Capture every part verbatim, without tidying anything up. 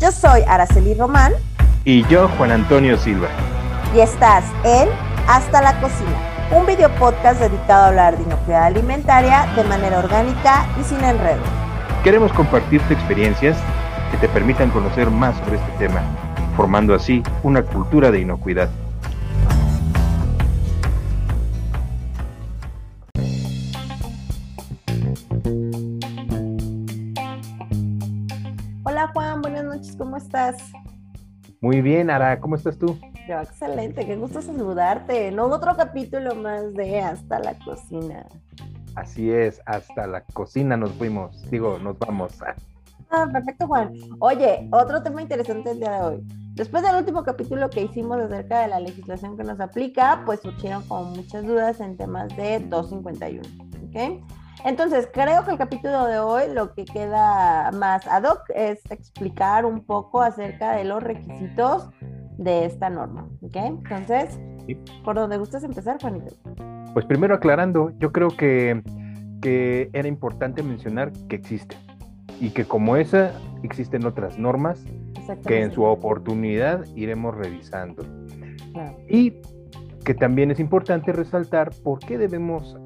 Yo soy Araceli Román. Y yo, Juan Antonio Silva. Y estás en Hasta la Cocina, un video podcast dedicado a hablar de inocuidad alimentaria de manera orgánica y sin enredo. Queremos compartirte experiencias que te permitan conocer más sobre este tema, formando así una cultura de inocuidad. Hola Juan, buenas noches, ¿cómo estás? Muy bien, Ara, ¿cómo estás tú? Yo, excelente, qué gusto saludarte. No, otro capítulo más de Hasta la Cocina. Así es, hasta la cocina nos fuimos, digo, nos vamos. Ah, perfecto, Juan. Oye, otro tema interesante el día de hoy. Después del último capítulo que hicimos acerca de la legislación que nos aplica, pues surgieron como muchas dudas en temas de doscientos cincuenta y uno, ¿ok? Entonces, creo que el capítulo de hoy lo que queda más ad hoc es explicar un poco acerca de los requisitos de esta norma, ¿ok? Entonces, sí. ¿Por dónde gustas empezar, Juanito? Pues primero aclarando, yo creo que, que era importante mencionar que existe. Y que como esa, existen otras normas que en su oportunidad iremos revisando. Claro. Y que también es importante resaltar por qué debemos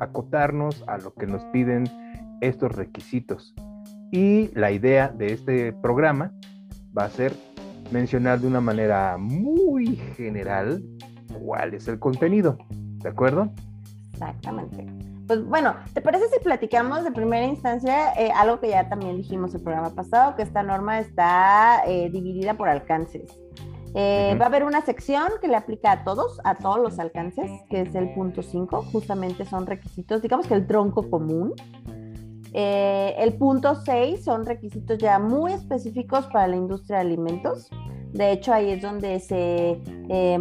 acotarnos a lo que nos piden estos requisitos. Y la idea de este programa va a ser mencionar de una manera muy general cuál es el contenido, ¿de acuerdo? Exactamente. Pues bueno, ¿te parece si platicamos de primera instancia eh, algo que ya también dijimos el programa pasado, que esta norma está eh, dividida por alcances? Eh, uh-huh. Va a haber una sección que le aplica a todos, a todos los alcances, que es el punto cinco, justamente son requisitos, digamos que el tronco común. Eh, el punto seis son requisitos ya muy específicos para la industria de alimentos. De hecho, ahí es donde se, eh,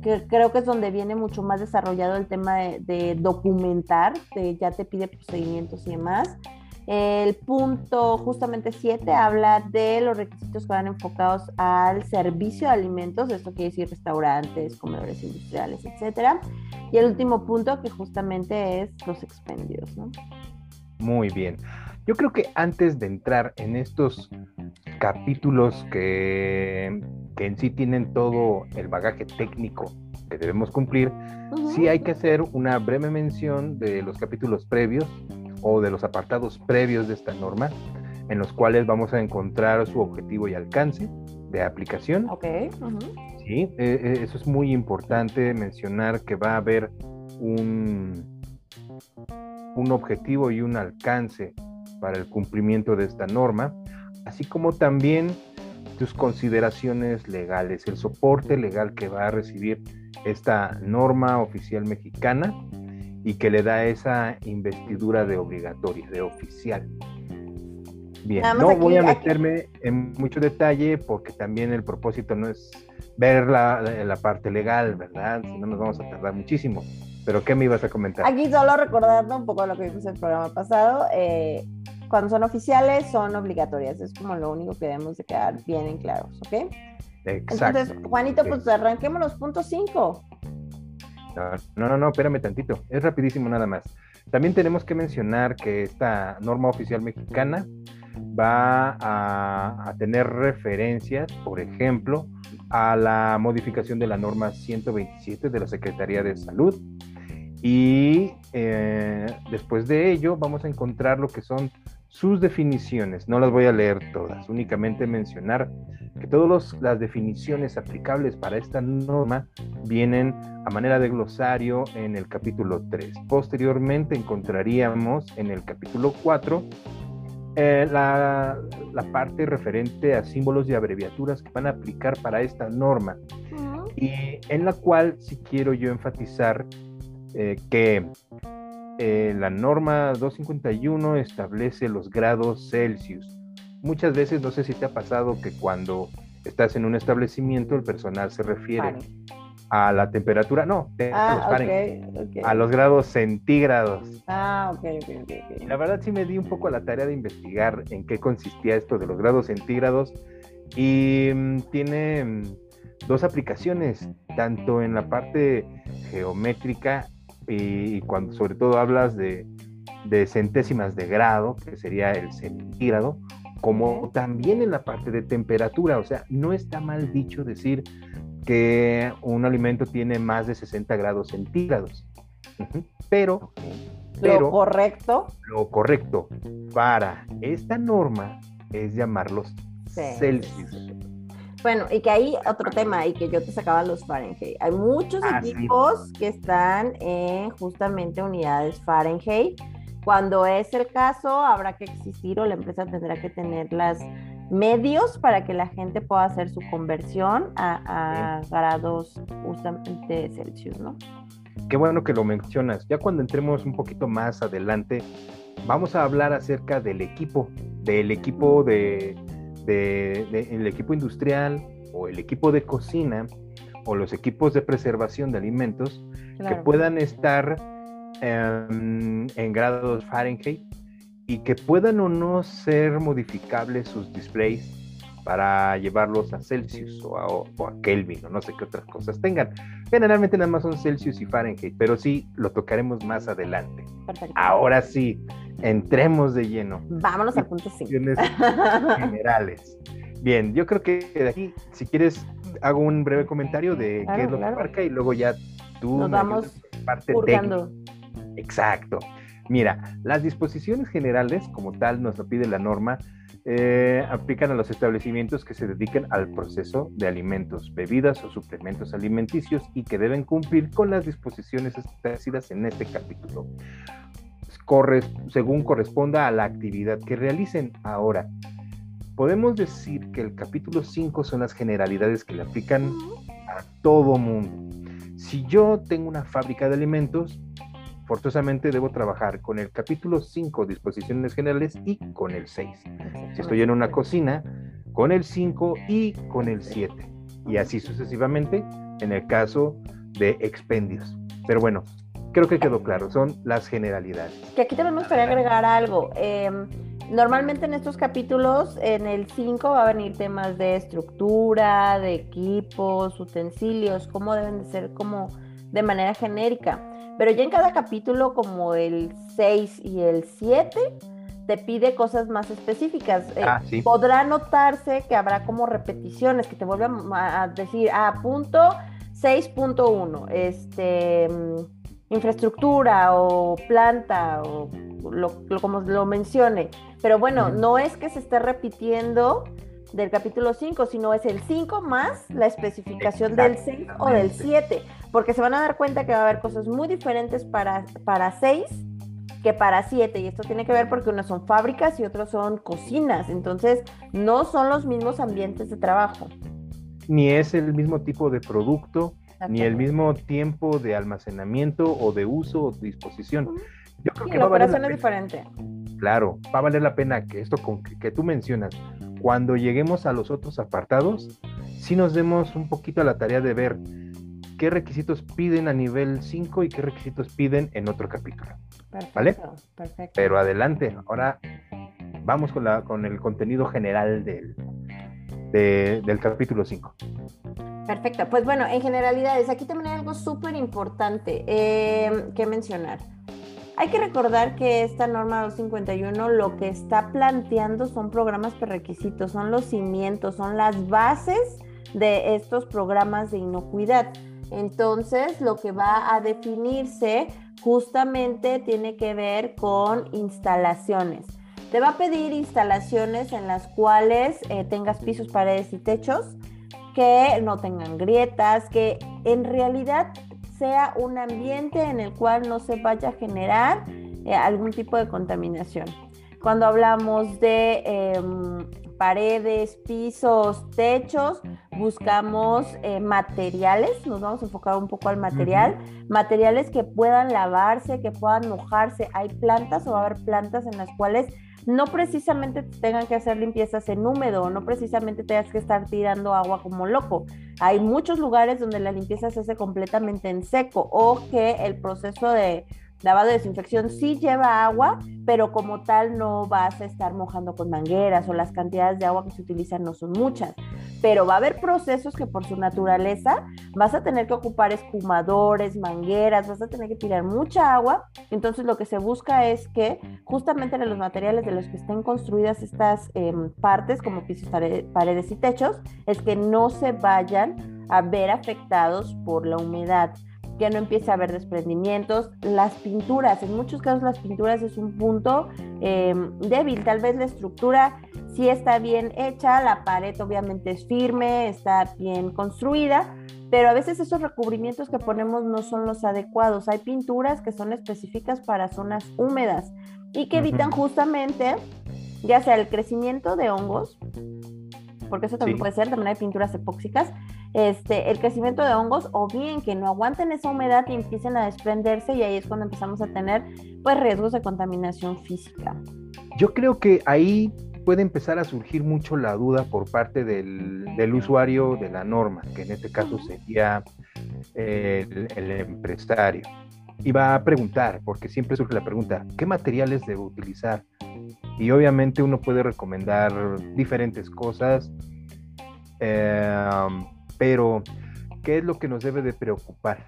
que, creo que es donde viene mucho más desarrollado el tema de, de documentar, que ya te pide procedimientos y demás. El punto justamente siete habla de los requisitos que van enfocados al servicio de alimentos, esto quiere decir restaurantes, comedores industriales, etcétera. Y el último punto que justamente es los expendios, ¿no? Muy bien. Yo creo que antes de entrar en estos capítulos que, que en sí tienen todo el bagaje técnico que debemos cumplir, uh-huh. sí hay que hacer una breve mención de los capítulos previos o de los apartados previos de esta norma, en los cuales vamos a encontrar su objetivo y alcance de aplicación. Ok. Uh-huh. Sí, eh, eso es muy importante mencionar, que va a haber un, un objetivo y un alcance para el cumplimiento de esta norma, así como también sus consideraciones legales, el soporte legal que va a recibir esta norma oficial mexicana y que le da esa investidura de obligatoria, de oficial. Bien, Vamos no aquí, voy a meterme aquí. en mucho detalle porque también el propósito no es ver la, la parte legal, ¿verdad? Si no nos vamos a tardar muchísimo. ¿Pero qué me ibas a comentar? Aquí solo recordando un poco lo que vimos en el programa pasado, eh, cuando son oficiales son obligatorias, es como lo único que debemos de quedar bien en claros, ¿ok? Exacto. Entonces, Juanito, pues arranquemos los puntos cinco. No, no, no, espérame tantito, es rapidísimo nada más. También tenemos que mencionar que esta norma oficial mexicana va a, a tener referencias, por ejemplo, a la modificación de la norma ciento veintisiete de la Secretaría de Salud, y eh, después de ello vamos a encontrar lo que son sus definiciones. No las voy a leer todas, únicamente mencionar que todas las definiciones aplicables para esta norma vienen a manera de glosario en el capítulo tres. Posteriormente encontraríamos en el capítulo cuatro eh, la, la parte referente a símbolos y abreviaturas que van a aplicar para esta norma, y en la cual sí quiero yo enfatizar eh, que Eh, la norma doscientos cincuenta y uno establece los grados Celsius. Muchas veces, no sé si te ha pasado que cuando estás en un establecimiento el personal se refiere vale. a la temperatura, no, te, ah, los paren, okay, okay. a los grados centígrados. Ah, okay, okay, okay, okay. La verdad sí me di un poco a la tarea de investigar en qué consistía esto de los grados centígrados, y mmm, tiene mmm, dos aplicaciones, tanto en la parte geométrica y cuando sobre todo hablas de, de centésimas de grado, que sería el centígrado, como también en la parte de temperatura. O sea, no está mal dicho decir que un alimento tiene más de sesenta grados centígrados, pero, pero lo correcto lo correcto para esta norma es llamarlos Celsius. Celsius. Bueno, y que hay otro tema, y que yo te sacaba los Fahrenheit. Hay muchos ah, equipos sí. que están en justamente unidades Fahrenheit. Cuando es el caso, habrá que existir, o la empresa tendrá que tener los medios para que la gente pueda hacer su conversión a, a grados justamente Celsius, ¿no? Qué bueno que lo mencionas. Ya cuando entremos un poquito más adelante, vamos a hablar acerca del equipo, del equipo de... De, de, el equipo industrial o el equipo de cocina o los equipos de preservación de alimentos, claro, que puedan estar eh, en grados Fahrenheit y que puedan o no ser modificables sus displays para llevarlos a Celsius o a, o a Kelvin o no sé qué otras cosas tengan. Generalmente nada más son Celsius y Fahrenheit, pero sí lo tocaremos más adelante. Perfecto. Ahora sí, entremos de lleno. Vámonos al punto cinco. Generales. Bien, yo creo que de aquí, si quieres, hago un breve comentario de claro, qué es lo claro. que marca y luego ya tú nos vamos parte técnica. Exacto. Mira, las disposiciones generales, como tal nos lo pide la norma, eh, aplican a los establecimientos que se dediquen al proceso de alimentos, bebidas o suplementos alimenticios y que deben cumplir con las disposiciones establecidas en este capítulo, según corresponda a la actividad que realicen. Ahora, podemos decir que el capítulo cinco son las generalidades que le aplican a todo mundo. Si yo tengo una fábrica de alimentos, forzosamente debo trabajar con el capítulo cinco, disposiciones generales, y con el seis. Si estoy en una cocina, con el cinco y con el siete. Y así sucesivamente en el caso de expendios. Pero bueno, creo que quedó claro, son las generalidades. Que aquí también me gustaría agregar algo. Eh, normalmente en estos capítulos, en el cinco va a venir temas de estructura, de equipos, utensilios, cómo deben de ser como de manera genérica. Pero ya en cada capítulo, como el seis y el siete, te pide cosas más específicas. Eh, ah, sí. Podrá notarse que habrá como repeticiones, que te vuelvan a decir, ah, punto seis punto uno, este... infraestructura o planta o lo, lo, como lo mencione, pero bueno, no es que se esté repitiendo del capítulo cinco, sino es el cinco más la especificación del seis o del siete, porque se van a dar cuenta que va a haber cosas muy diferentes para, para seis que para siete, y esto tiene que ver porque unas son fábricas y otras son cocinas, entonces no son los mismos ambientes de trabajo. Ni es el mismo tipo de producto, ni el mismo tiempo de almacenamiento o de uso o disposición. Yo creo sí, que la va operación valer la es pena. diferente. Claro, va a valer la pena que esto con que, que tú mencionas, cuando lleguemos a los otros apartados, sí nos demos un poquito a la tarea de ver qué requisitos piden a nivel cinco y qué requisitos piden en otro capítulo. Perfecto, ¿vale? Perfecto. Pero adelante, ahora vamos con, la, con el contenido general del, de, del capítulo cinco. Perfecto, pues bueno, en generalidades, aquí también hay algo súper importante eh, que mencionar. Hay que recordar que esta norma doscientos cincuenta y uno lo que está planteando son programas prerequisitos, son los cimientos, son las bases de estos programas de inocuidad. Entonces, lo que va a definirse justamente tiene que ver con instalaciones. Te va a pedir instalaciones en las cuales eh, tengas pisos, paredes y techos, que no tengan grietas, que en realidad sea un ambiente en el cual no se vaya a generar eh, algún tipo de contaminación. Cuando hablamos de eh, paredes, pisos, techos, buscamos eh, materiales, nos vamos a enfocar un poco al material, uh-huh. materiales que puedan lavarse, que puedan mojarse. Hay plantas o va a haber plantas en las cuales no precisamente te tengan que hacer limpiezas en húmedo, no precisamente tengas que estar tirando agua como loco. Hay muchos lugares donde la limpieza se hace completamente en seco, o que el proceso de lavado y desinfección sí lleva agua, pero como tal no vas a estar mojando con mangueras, o las cantidades de agua que se utilizan no son muchas. pero va a haber procesos que por su naturaleza vas a tener que ocupar espumadores, mangueras, vas a tener que tirar mucha agua. Entonces lo que se busca es que justamente en los materiales de los que estén construidas estas eh, partes, como pisos, paredes y techos, es que no se vayan a ver afectados por la humedad, que no empiece a haber desprendimientos. Las pinturas, en muchos casos las pinturas es un punto eh, débil. Tal vez la estructura sí está bien hecha, la pared obviamente es firme, está bien construida, pero a veces esos recubrimientos que ponemos no son los adecuados. Hay pinturas que son específicas para zonas húmedas y que evitan justamente ya sea el crecimiento de hongos, porque eso también sí. puede ser, también hay pinturas epóxicas, este, el crecimiento de hongos, o bien que no aguanten esa humedad y empiecen a desprenderse, y ahí es cuando empezamos a tener pues riesgos de contaminación física. Yo creo que ahí puede empezar a surgir mucho la duda por parte del, del usuario de la norma, que en este caso sería el, el empresario. Y va a preguntar, porque siempre surge la pregunta, ¿qué materiales debo utilizar? Y obviamente uno puede recomendar diferentes cosas, eh, pero ¿qué es lo que nos debe de preocupar?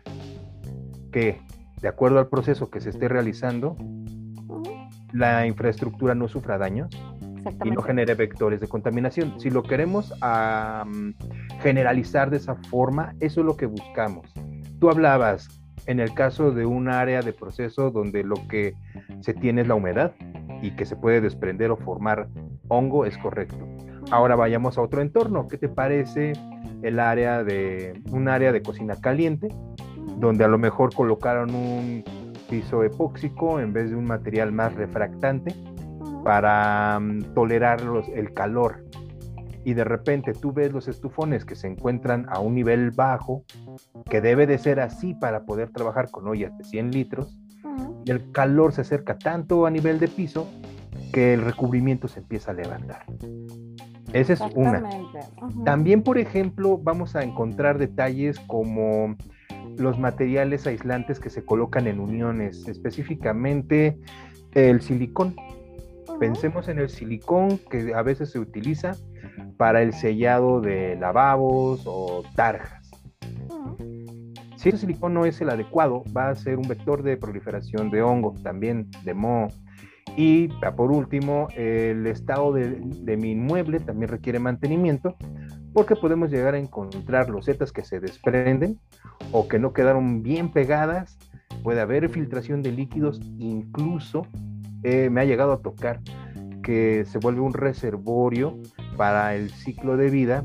Que, de acuerdo al proceso que se esté realizando, la infraestructura no sufra daños y no genere vectores de contaminación. Si lo queremos um, generalizar de esa forma, eso es lo que buscamos. Tú hablabas, en el caso de un área de proceso donde lo que se tiene es la humedad, y que se puede desprender o formar hongo, es correcto. Ahora vayamos a otro entorno. ¿Qué te parece el área de un área de cocina caliente, donde a lo mejor colocaron un piso epóxico en vez de un material más refractante para um, tolerar los, el calor? Y de repente tú ves los estufones que se encuentran a un nivel bajo, que debe de ser así para poder trabajar con ollas de cien litros, y el calor se acerca tanto a nivel de piso que el recubrimiento se empieza a levantar. Esa es una. Uh-huh. También, por ejemplo, vamos a encontrar detalles como los materiales aislantes que se colocan en uniones, específicamente el silicón. Uh-huh. Pensemos en el silicón que a veces se utiliza para el sellado de lavabos o tarjas. Si el silicón no es el adecuado, va a ser un vector de proliferación de hongo, también de moho. Y por último, el estado de, de mi inmueble también requiere mantenimiento, porque podemos llegar a encontrar losetas que se desprenden o que no quedaron bien pegadas. Puede haber filtración de líquidos, incluso eh, me ha llegado a tocar que se vuelve un reservorio para el ciclo de vida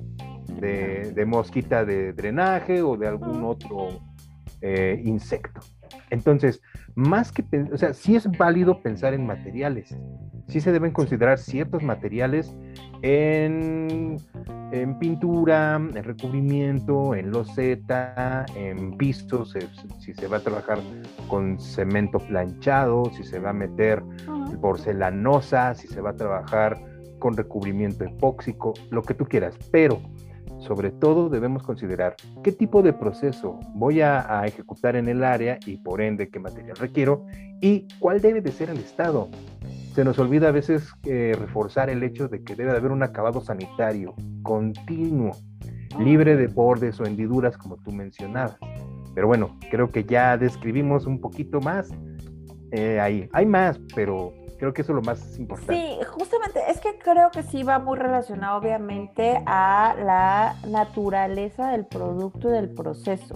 De, de mosquita de drenaje o de algún otro eh, insecto. Entonces, más que, o sea, sí es válido pensar en materiales, sí se deben considerar ciertos materiales en, en pintura, en recubrimiento, en loseta, en pisos, si se va a trabajar con cemento planchado, si se va a meter porcelanosa, si se va a trabajar con recubrimiento epóxico, lo que tú quieras, pero sobre todo debemos considerar qué tipo de proceso voy a, a ejecutar en el área y por ende qué material requiero y cuál debe de ser el estado. Se nos olvida a veces eh, reforzar el hecho de que debe de haber un acabado sanitario continuo, libre de bordes o hendiduras como tú mencionabas. Pero bueno, creo que ya describimos un poquito más eh, ahí. Hay más, pero creo que eso es lo más importante. Sí, justamente, es que creo que sí va muy relacionado obviamente a la naturaleza del producto y del proceso.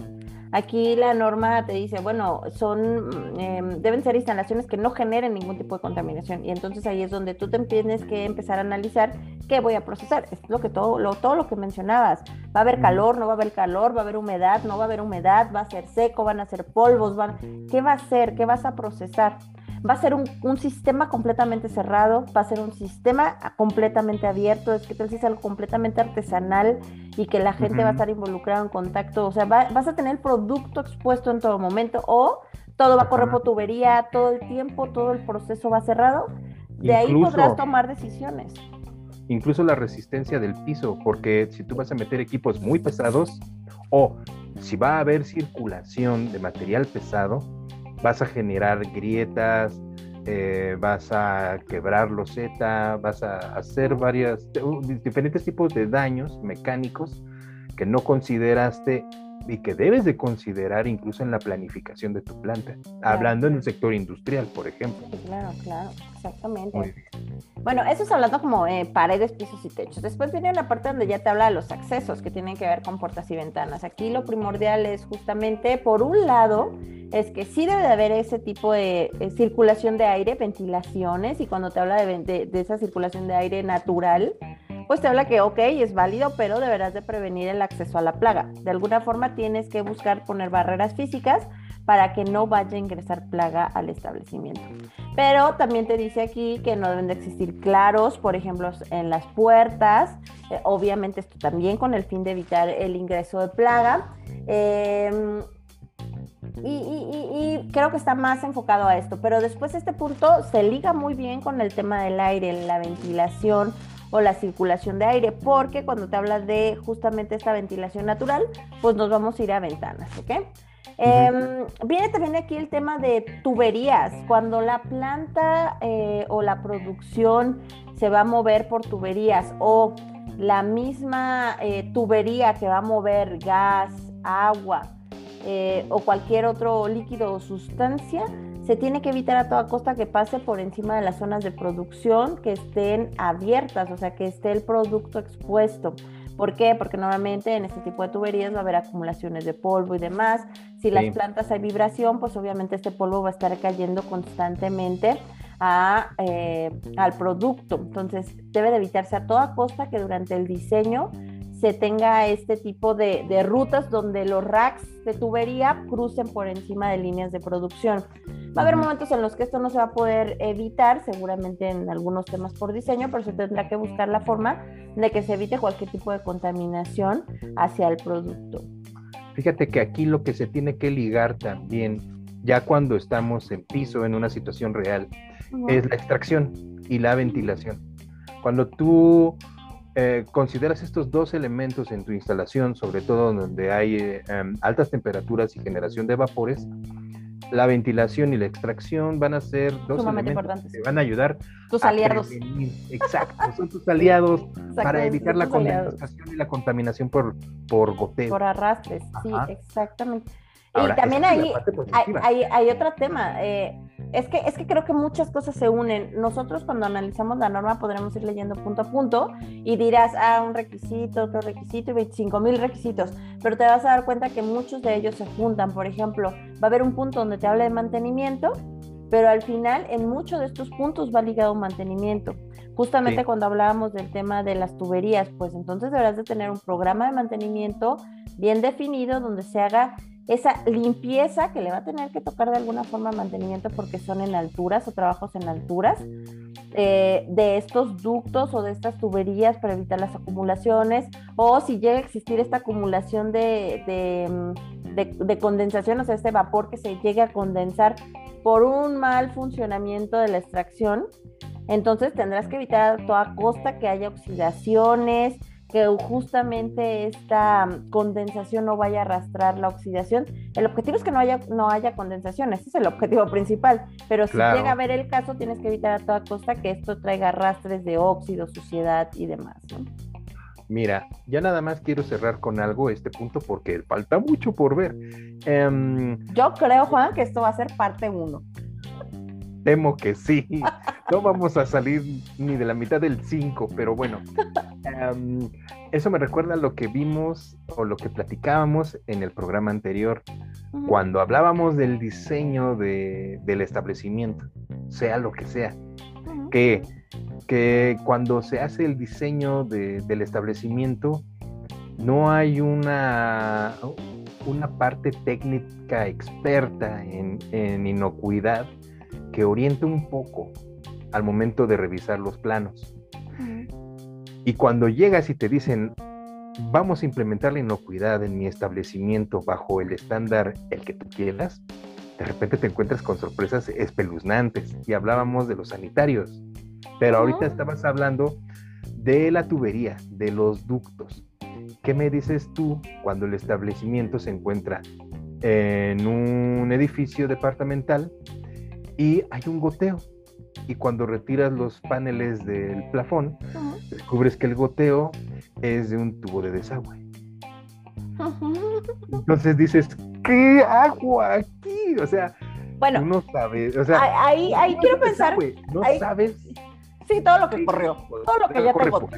Aquí la norma te dice, bueno, son eh, deben ser instalaciones que no generen ningún tipo de contaminación, y entonces ahí es donde tú te tienes que empezar a analizar qué voy a procesar. Es lo que todo lo, todo lo que mencionabas. Va a haber calor, no va a haber calor, va a haber humedad, no va a haber humedad, va a ser seco, van a ser polvos, van, ¿qué va a ser? ¿Qué vas a procesar? Va a ser un, un sistema completamente cerrado, va a ser un sistema completamente abierto, es que tal si es algo completamente artesanal y que la gente uh-huh. va a estar involucrada en contacto, o sea, va, vas a tener el producto expuesto en todo momento, o todo va a correr por tubería, todo el tiempo, todo el proceso va cerrado, de incluso, ahí podrás tomar decisiones. Incluso la resistencia del piso, porque si tú vas a meter equipos muy pesados, o si va a haber circulación de material pesado, vas a generar grietas, eh, vas a quebrar loseta, vas a hacer varias, diferentes tipos de daños mecánicos que no consideraste y que debes de considerar incluso en la planificación de tu planta, claro, hablando en el sector industrial, por ejemplo. Claro, claro, exactamente. Bueno, eso es hablando como eh, paredes, pisos y techos. Después viene la parte donde ya te habla de los accesos que tienen que ver con puertas y ventanas. Aquí lo primordial es justamente, por un lado, es que sí debe de haber ese tipo de eh, circulación de aire, ventilaciones, y cuando te habla de, de, de esa circulación de aire natural, pues te habla que ok, es válido, pero deberás de prevenir el acceso a la plaga. De alguna forma tienes que buscar poner barreras físicas para que no vaya a ingresar plaga al establecimiento. Pero también te dice aquí que no deben de existir claros, por ejemplo, en las puertas. Eh, obviamente esto también con el fin de evitar el ingreso de plaga. Eh, Y, y, y, y creo que está más enfocado a esto, pero después este punto se liga muy bien con el tema del aire, la ventilación o la circulación de aire, porque cuando te hablas de justamente esta ventilación natural, pues nos vamos a ir a ventanas, ¿ok? Uh-huh. Eh, viene también aquí el tema de tuberías. Cuando la planta eh, o la producción se va a mover por tuberías, o la misma eh, tubería que va a mover gas, agua, Eh, o cualquier otro líquido o sustancia, se tiene que evitar a toda costa que pase por encima de las zonas de producción que estén abiertas, o sea, que esté el producto expuesto. ¿Por qué? Porque normalmente en este tipo de tuberías va a haber acumulaciones de polvo y demás. Si sí. Las plantas hay vibración, pues obviamente este polvo va a estar cayendo constantemente a, eh, al producto. Entonces, debe de evitarse a toda costa que durante el diseño se tenga este tipo de, de rutas donde los racks de tubería crucen por encima de líneas de producción. Va a haber momentos en los que esto no se va a poder evitar, seguramente en algunos temas por diseño, pero se tendrá que buscar la forma de que se evite cualquier tipo de contaminación hacia el producto. Fíjate que aquí lo que se tiene que ligar también, ya cuando estamos en piso, en una situación real, uh-huh, es la extracción y la ventilación. Cuando tú Eh, consideras estos dos elementos en tu instalación, sobre todo donde hay eh, um, altas temperaturas y generación de vapores, la ventilación y la extracción van a ser dos sumamente elementos importantes, que te van a ayudar. Tus a aliados. Prevenir. Exacto, son tus aliados para evitar la contaminación y la contaminación por, por goteras. Por arrastres, sí, exactamente. Ahora, y también ahí hay, hay, hay otro tema, eh, es que es que creo que muchas cosas se unen. Nosotros cuando analizamos la norma podremos ir leyendo punto a punto y dirás, ah, un requisito, otro requisito y veinticinco mil requisitos, pero te vas a dar cuenta que muchos de ellos se juntan. Por ejemplo, va a haber un punto donde te habla de mantenimiento, pero al final en muchos de estos puntos va ligado mantenimiento. Justamente sí. Cuando hablábamos del tema de las tuberías, pues entonces deberás de tener un programa de mantenimiento bien definido donde se haga esa limpieza que le va a tener que tocar de alguna forma mantenimiento, porque son en alturas o trabajos en alturas, eh, de estos ductos o de estas tuberías para evitar las acumulaciones, o si llega a existir esta acumulación de, de, de, de condensación, o sea, este vapor que se llegue a condensar por un mal funcionamiento de la extracción, entonces tendrás que evitar a toda costa que haya oxidaciones, que justamente esta condensación no vaya a arrastrar la oxidación. El objetivo es que no haya, no haya condensación, ese es el objetivo principal, pero si claro. llega a ver el caso, tienes que evitar a toda costa que esto traiga arrastres de óxido, suciedad y demás, ¿no? Mira, ya nada más quiero cerrar con algo este punto porque falta mucho por ver. Um, Yo creo, Juan, que esto va a ser parte uno. Temo que sí, no vamos a salir ni de la mitad del cinco, pero bueno, um, eso me recuerda a lo que vimos o lo que platicábamos en el programa anterior, uh-huh, cuando hablábamos del diseño de, del establecimiento, sea lo que sea, uh-huh, que, que cuando se hace el diseño de, del establecimiento no hay una, una parte técnica experta en, en inocuidad que oriente un poco al momento de revisar los planos. Uh-huh. Y cuando llegas y te dicen, vamos a implementar la inocuidad en mi establecimiento bajo el estándar, el que tú quieras, de repente te encuentras con sorpresas espeluznantes. Y hablábamos de los sanitarios, pero uh-huh, ahorita estabas hablando de la tubería, de los ductos. ¿Qué me dices tú cuando el establecimiento se encuentra en un edificio departamental y hay un goteo y cuando retiras los paneles del plafón, uh-huh, descubres que el goteo es de un tubo de desagüe. Uh-huh. Entonces dices, ¿qué hago aquí? O sea, bueno, no sabes, o sea, ahí, ahí no quiero no pensar, desagüe, no ahí, sabes. Sí, todo lo que corrió, todo lo que ya te botó.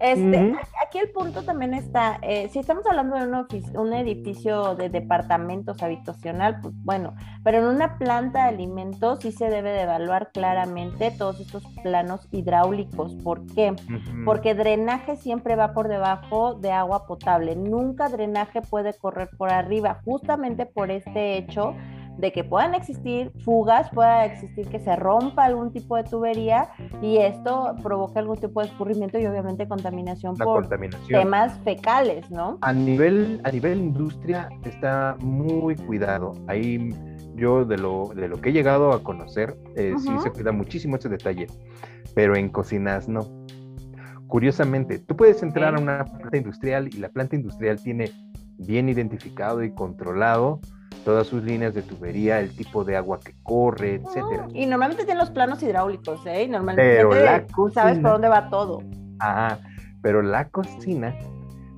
Este, uh-huh. Aquí el punto también está, eh, si estamos hablando de un, ofici- un edificio de departamentos habitacional, pues bueno, pero en una planta de alimentos sí se debe de evaluar claramente todos estos planos hidráulicos. ¿Por qué? Uh-huh. Porque drenaje siempre va por debajo de agua potable, nunca drenaje puede correr por arriba, justamente por este hecho de que puedan existir fugas, pueda existir que se rompa algún tipo de tubería y esto provoca algún tipo de escurrimiento y obviamente contaminación la por contaminación. Temas fecales, ¿no? A nivel, a nivel industria está muy cuidado. Ahí yo de lo, de lo que he llegado a conocer, eh, uh-huh, sí se cuida muchísimo ese detalle, pero en cocinas no. Curiosamente, tú puedes entrar a una planta industrial y la planta industrial tiene bien identificado y controlado todas sus líneas de tubería, el tipo de agua que corre, etcétera. Y normalmente tienen los planos hidráulicos, ¿eh? Y normalmente pero la cocina, sabes por dónde va todo. Ajá, pero la cocina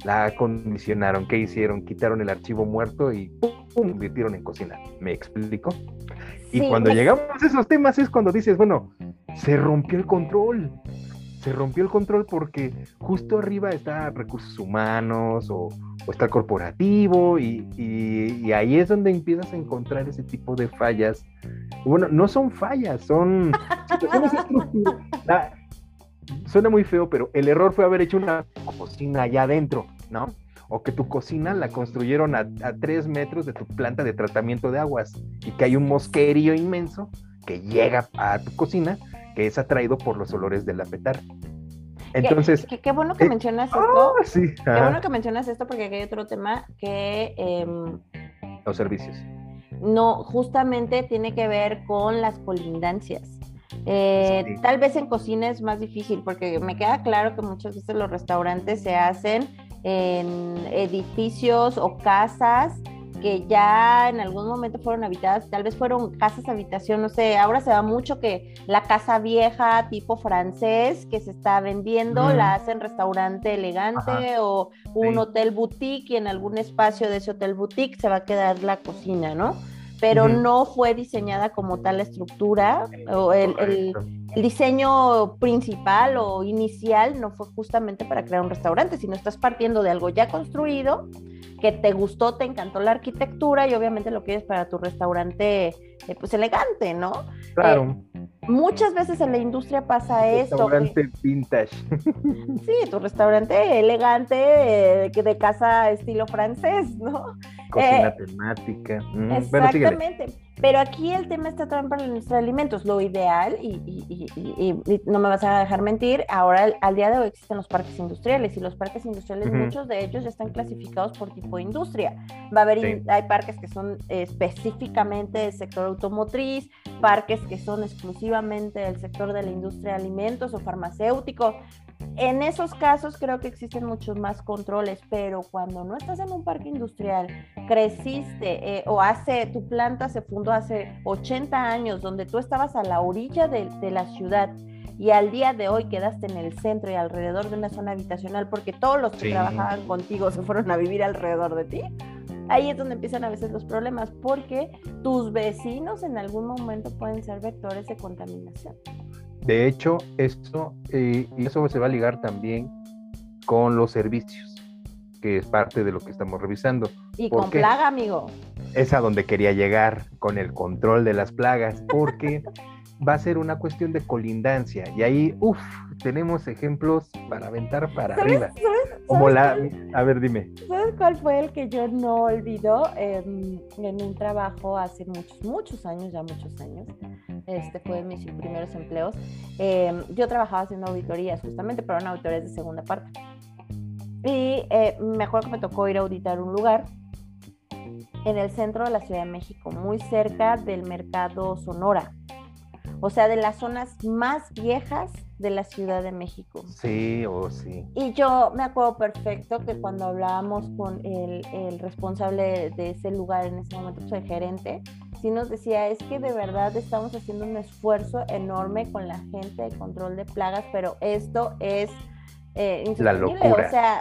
la acondicionaron. ¿Qué hicieron? Quitaron el archivo muerto y ¡pum! ¡Pum! Metieron en cocina. ¿Me explico? Sí, y cuando es... llegamos a esos temas es cuando dices, bueno, se rompió el control. Se rompió el control porque justo arriba está recursos humanos o, o está el corporativo y, y, y ahí es donde empiezas a encontrar ese tipo de fallas. Bueno, no son fallas, son situaciones estructurales. Ah, suena muy feo, pero el error fue haber hecho una cocina allá adentro, ¿no? O que tu cocina la construyeron a, a tres metros de tu planta de tratamiento de aguas y que hay un mosquerío inmenso que llega a tu cocina, que es atraído por los olores de la petar. Entonces... Qué, qué, qué bueno que eh, mencionas esto. Oh, sí, qué ah. bueno que mencionas esto porque aquí hay otro tema que... Eh, los servicios. No, justamente tiene que ver con las colindancias. Eh, sí. Tal vez en cocina es más difícil porque me queda claro que muchas veces los restaurantes se hacen en edificios o casas que ya en algún momento fueron habitadas, tal vez fueron casas habitación, no sé, ahora se va mucho que la casa vieja tipo francés que se está vendiendo, mm. la hacen restaurante elegante. Ajá. O un sí. hotel boutique y en algún espacio de ese hotel boutique se va a quedar la cocina, ¿no? Pero mm. no fue diseñada como tal la estructura, o el, el, el diseño principal o inicial no fue justamente para crear un restaurante, sino estás partiendo de algo ya construido, que te gustó, te encantó la arquitectura y obviamente lo quieres para tu restaurante eh, pues elegante, ¿no? Claro. Eh, muchas veces en la industria pasa esto. Restaurante que... vintage. Sí, tu restaurante elegante eh, de casa estilo francés, ¿no? Cocina eh, temática. Mm, exactamente. Bueno, pero aquí el tema está también para nuestros alimentos. Lo ideal, y, y, y, y, y no me vas a dejar mentir, ahora al día de hoy existen los parques industriales, y los parques industriales, uh-huh, muchos de ellos ya están clasificados por tipo de industria. Va a haber, sí. in, hay parques que son eh, específicamente del sector automotriz, parques que son exclusivamente del sector de la industria de alimentos o farmacéutico. En esos casos creo que existen muchos más controles, pero cuando no estás en un parque industrial, creciste eh, o hace, tu planta se fundó hace ochenta años, donde tú estabas a la orilla de, de la ciudad y al día de hoy quedaste en el centro y alrededor de una zona habitacional porque todos los que sí. trabajaban contigo se fueron a vivir alrededor de ti. Ahí es donde empiezan a veces los problemas porque tus vecinos en algún momento pueden ser vectores de contaminación. De hecho, esto, eh, y eso se va a ligar también con los servicios, que es parte de lo que estamos revisando. Y con plaga, amigo. Es a donde quería llegar, con el control de las plagas, porque va a ser una cuestión de colindancia. Y ahí, uff, tenemos ejemplos para aventar para ¿Sabes, arriba. ¿sabes, Como ¿sabes la... A ver, dime. ¿Sabes cuál fue el que yo no olvido? Eh, en un trabajo hace muchos, muchos años, ya muchos años. Este fue de mis primeros empleos. Eh, yo trabajaba haciendo auditorías, justamente, pero eran auditorías de segunda parte. Y eh, me acuerdo que me tocó ir a auditar un lugar en el centro de la Ciudad de México, muy cerca del mercado Sonora. O sea, de las zonas más viejas de la Ciudad de México. Sí, o oh, sí. Y yo me acuerdo perfecto que cuando hablábamos con el, el responsable de ese lugar, en ese momento, pues, el gerente, sí nos decía, es que de verdad estamos haciendo un esfuerzo enorme con la gente de control de plagas, pero esto es eh, la locura. O sea,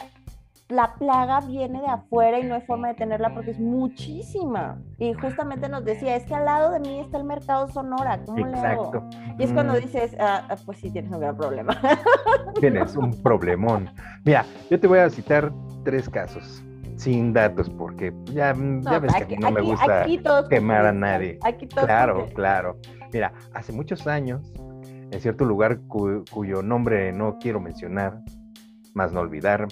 la plaga viene de afuera y no hay forma de tenerla porque es muchísima. Y justamente nos decía, es que al lado de mí está el mercado Sonora, ¿cómo Exacto. le hago? Y es cuando dices, ah, pues sí, tienes un gran problema. Tienes un problemón. Mira, yo te voy a citar tres casos, sin datos, porque ya, ya no, ves que aquí, a mí no me aquí, gusta aquí quemar a nadie. Aquí todos claro, conviven. claro. Mira, hace muchos años, en cierto lugar cu- cuyo nombre no quiero mencionar, más no olvidar,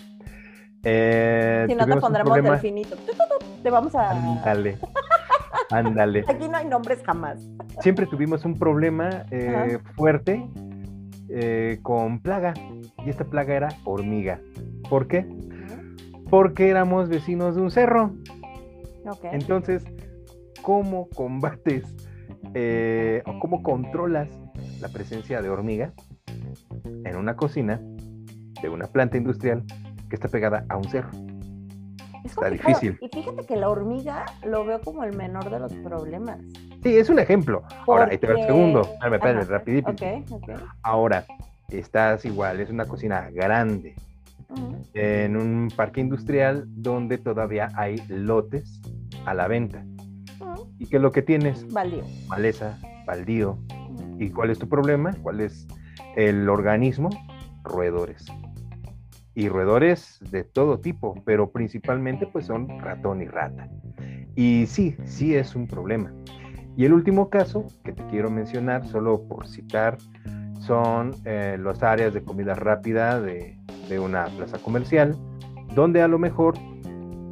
Eh, si no te pondremos delfinito, te vamos a... Ándale, ándale. Aquí no hay nombres jamás. Siempre tuvimos un problema eh, fuerte eh, con plaga, y esta plaga era hormiga. ¿Por qué? Porque éramos vecinos de un cerro. Okay. Entonces, ¿cómo combates eh, o cómo controlas la presencia de hormiga en una cocina de una planta industrial que está pegada a un cerro? Es está difícil. Y fíjate que la hormiga lo veo como el menor de los problemas. Sí, es un ejemplo. Porque... Ahora, ahí te va el segundo. Espérame, espérame, rapidito. Okay, okay. Ahora, estás igual, es una cocina grande, uh-huh, en un parque industrial donde todavía hay lotes a la venta. Uh-huh. ¿Y qué es lo que tienes? Baldío. Maleza, baldío. Uh-huh. ¿Y cuál es tu problema? ¿Cuál es el organismo? Roedores. Y roedores de todo tipo, pero principalmente pues son ratón y rata. Y sí, sí es un problema. Y el último caso que te quiero mencionar, solo por citar, son eh, las áreas de comida rápida de, de una plaza comercial, donde a lo mejor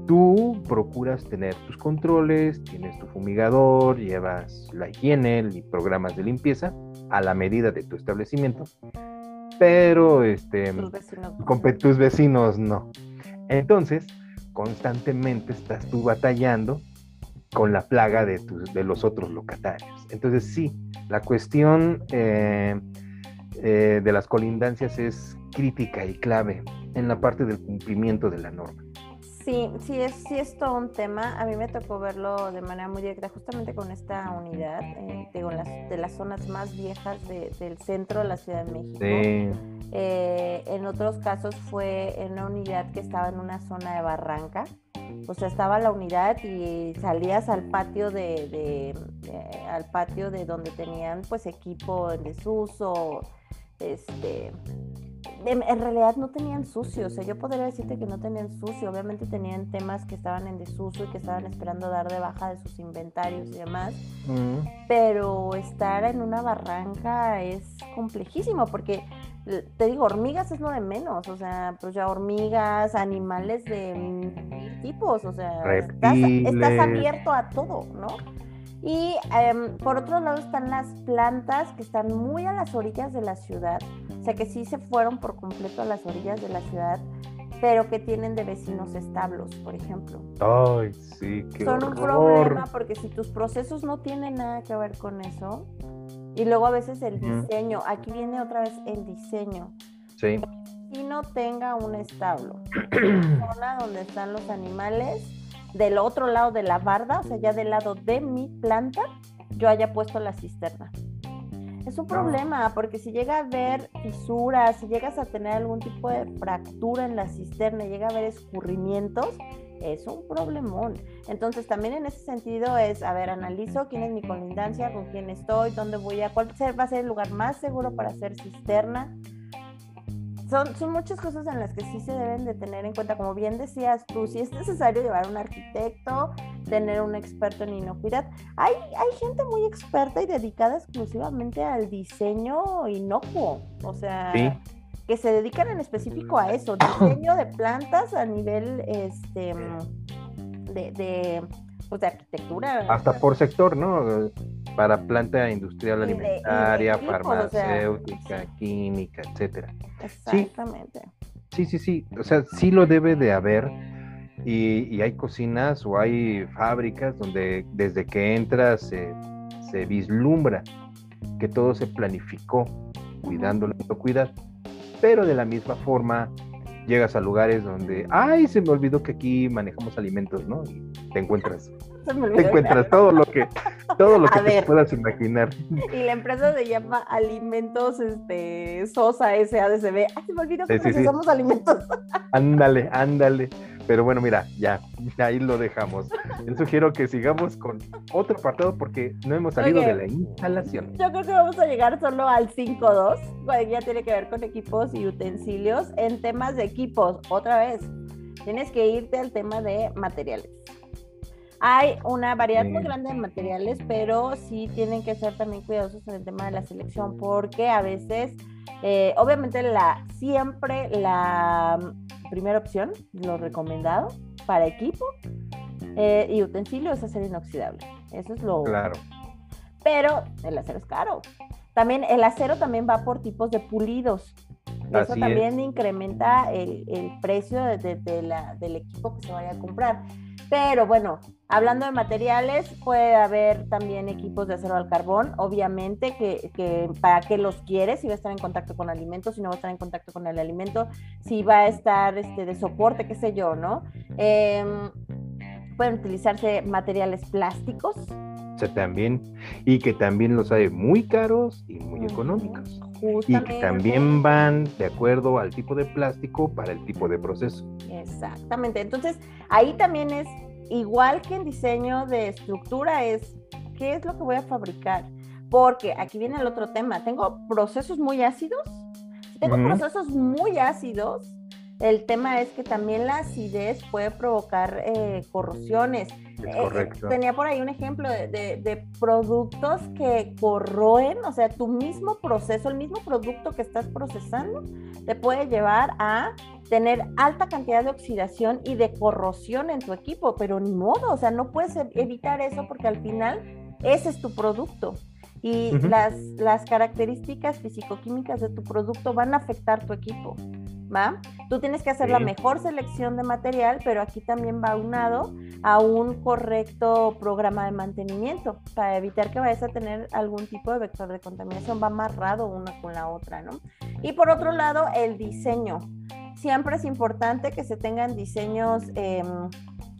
tú procuras tener tus controles, tienes tu fumigador, llevas la higiene y programas de limpieza a la medida de tu establecimiento, pero este, tus vecinos, con tus vecinos no. Entonces, constantemente estás tú batallando con la plaga de, tus, de los otros locatarios. Entonces, sí, la cuestión eh, eh, de las colindancias es crítica y clave en la parte del cumplimiento de la norma. Sí, sí es, sí es todo un tema. A mí me tocó verlo de manera muy directa, justamente con esta unidad, eh, digo, las, de las zonas más viejas de, del centro de la Ciudad de México. Sí. Eh, en otros casos fue en una unidad que estaba en una zona de barranca. O sea, estaba la unidad y salías al patio de, de, de al patio de donde tenían pues equipo en desuso, este... En, en realidad no tenían sucio, o sea, yo podría decirte que no tenían sucio, obviamente tenían temas que estaban en desuso y que estaban esperando dar de baja de sus inventarios y demás, mm. pero estar en una barranca es complejísimo, porque te digo, hormigas es lo de menos, o sea, pues ya hormigas, animales de mil tipos, o sea, estás, estás abierto a todo, ¿no? Y um, por otro lado están las plantas que están muy a las orillas de la ciudad, o sea que sí se fueron por completo a las orillas de la ciudad, pero que tienen de vecinos establos, por ejemplo. Ay, sí, qué horror. Son un problema porque si tus procesos no tienen nada que ver con eso, y luego a veces el diseño, aquí viene otra vez el diseño. Sí. Que el vecino tenga un establo, una zona donde están los animales, del otro lado de la barda, o sea, ya del lado de mi planta, yo haya puesto la cisterna. Es un problema, porque si llega a haber fisuras, si llegas a tener algún tipo de fractura en la cisterna, llega a haber escurrimientos, es un problemón. Entonces, también en ese sentido es, a ver, analizo quién es mi colindancia, con quién estoy, dónde voy a, cuál va a ser el lugar más seguro para hacer cisterna. Son, son muchas cosas en las que sí se deben de tener en cuenta, como bien decías tú, sí es necesario llevar un arquitecto, tener un experto en inocuidad. Hay, hay gente muy experta y dedicada exclusivamente al diseño inocuo, o sea, ¿sí? que se dedican en específico a eso, diseño de plantas a nivel este de, de, pues de arquitectura. Hasta por sector, ¿no? Para planta industrial, alimentaria, tipos, farmacéutica, o sea, química, etcétera. Exactamente. Sí, sí, sí, sí. O sea, sí lo debe de haber. Y, y hay cocinas o hay fábricas donde desde que entras se, se vislumbra que todo se planificó cuidando la inocuidad. Pero de la misma forma llegas a lugares donde, ay, se me olvidó que aquí manejamos alimentos, ¿no? Y te encuentras, te encuentras todo lo que, todo lo que te puedas imaginar. Y la empresa se llama Alimentos este, Sosa S A D C B. Ay, se me olvidó que procesamos alimentos. Ándale, ándale. Pero bueno, mira, ya, ahí lo dejamos. Yo sugiero que sigamos con otro apartado porque no hemos salido okay. de la instalación. Yo creo que vamos a llegar solo al cinco punto dos, bueno, ya tiene que ver con equipos y utensilios. En temas de equipos, otra vez, tienes que irte al tema de materiales. Hay una variedad muy grande de materiales, pero sí tienen que ser también cuidadosos en el tema de la selección, porque a veces, eh, obviamente, la siempre la primera opción, lo recomendado para equipo eh, y utensilios es acero inoxidable. Eso es lo... Claro. Pero el acero es caro. También el acero también va por tipos de pulidos. Y eso también es. Incrementa el, el precio de, de, de la, del equipo que se vaya a comprar. Pero bueno, hablando de materiales, puede haber también equipos de acero al carbón, obviamente, que, que para qué los quieres, si va a estar en contacto con alimentos, si no va a estar en contacto con el alimento, si va a estar este, de soporte, qué sé yo, ¿no? Eh, pueden utilizarse materiales plásticos. O sea, también, y que también los hay muy caros y muy uh-huh. económicos. Justamente. Y que también van de acuerdo al tipo de plástico para el tipo de proceso. Exactamente. Entonces, ahí también es igual que en diseño de estructura, es qué es lo que voy a fabricar. Porque aquí viene el otro tema. Tengo procesos muy ácidos. Si tengo uh-huh. procesos muy ácidos, el tema es que también la acidez puede provocar eh, corrosiones. Es correcto. Eh, tenía por ahí un ejemplo de, de, de productos que corroen, o sea, tu mismo proceso, el mismo producto que estás procesando, te puede llevar a tener alta cantidad de oxidación y de corrosión en tu equipo, pero ni modo, o sea, no puedes evitar eso porque al final ese es tu producto. Y uh-huh. las, las características físico-químicas de tu producto van a afectar tu equipo, ¿va? Tú tienes que hacer sí. la mejor selección de material, pero aquí también va unado a un correcto programa de mantenimiento para evitar que vayas a tener algún tipo de vector de contaminación. Va amarrado una con la otra, ¿no? Y por otro lado, el diseño. Siempre es importante que se tengan diseños, eh,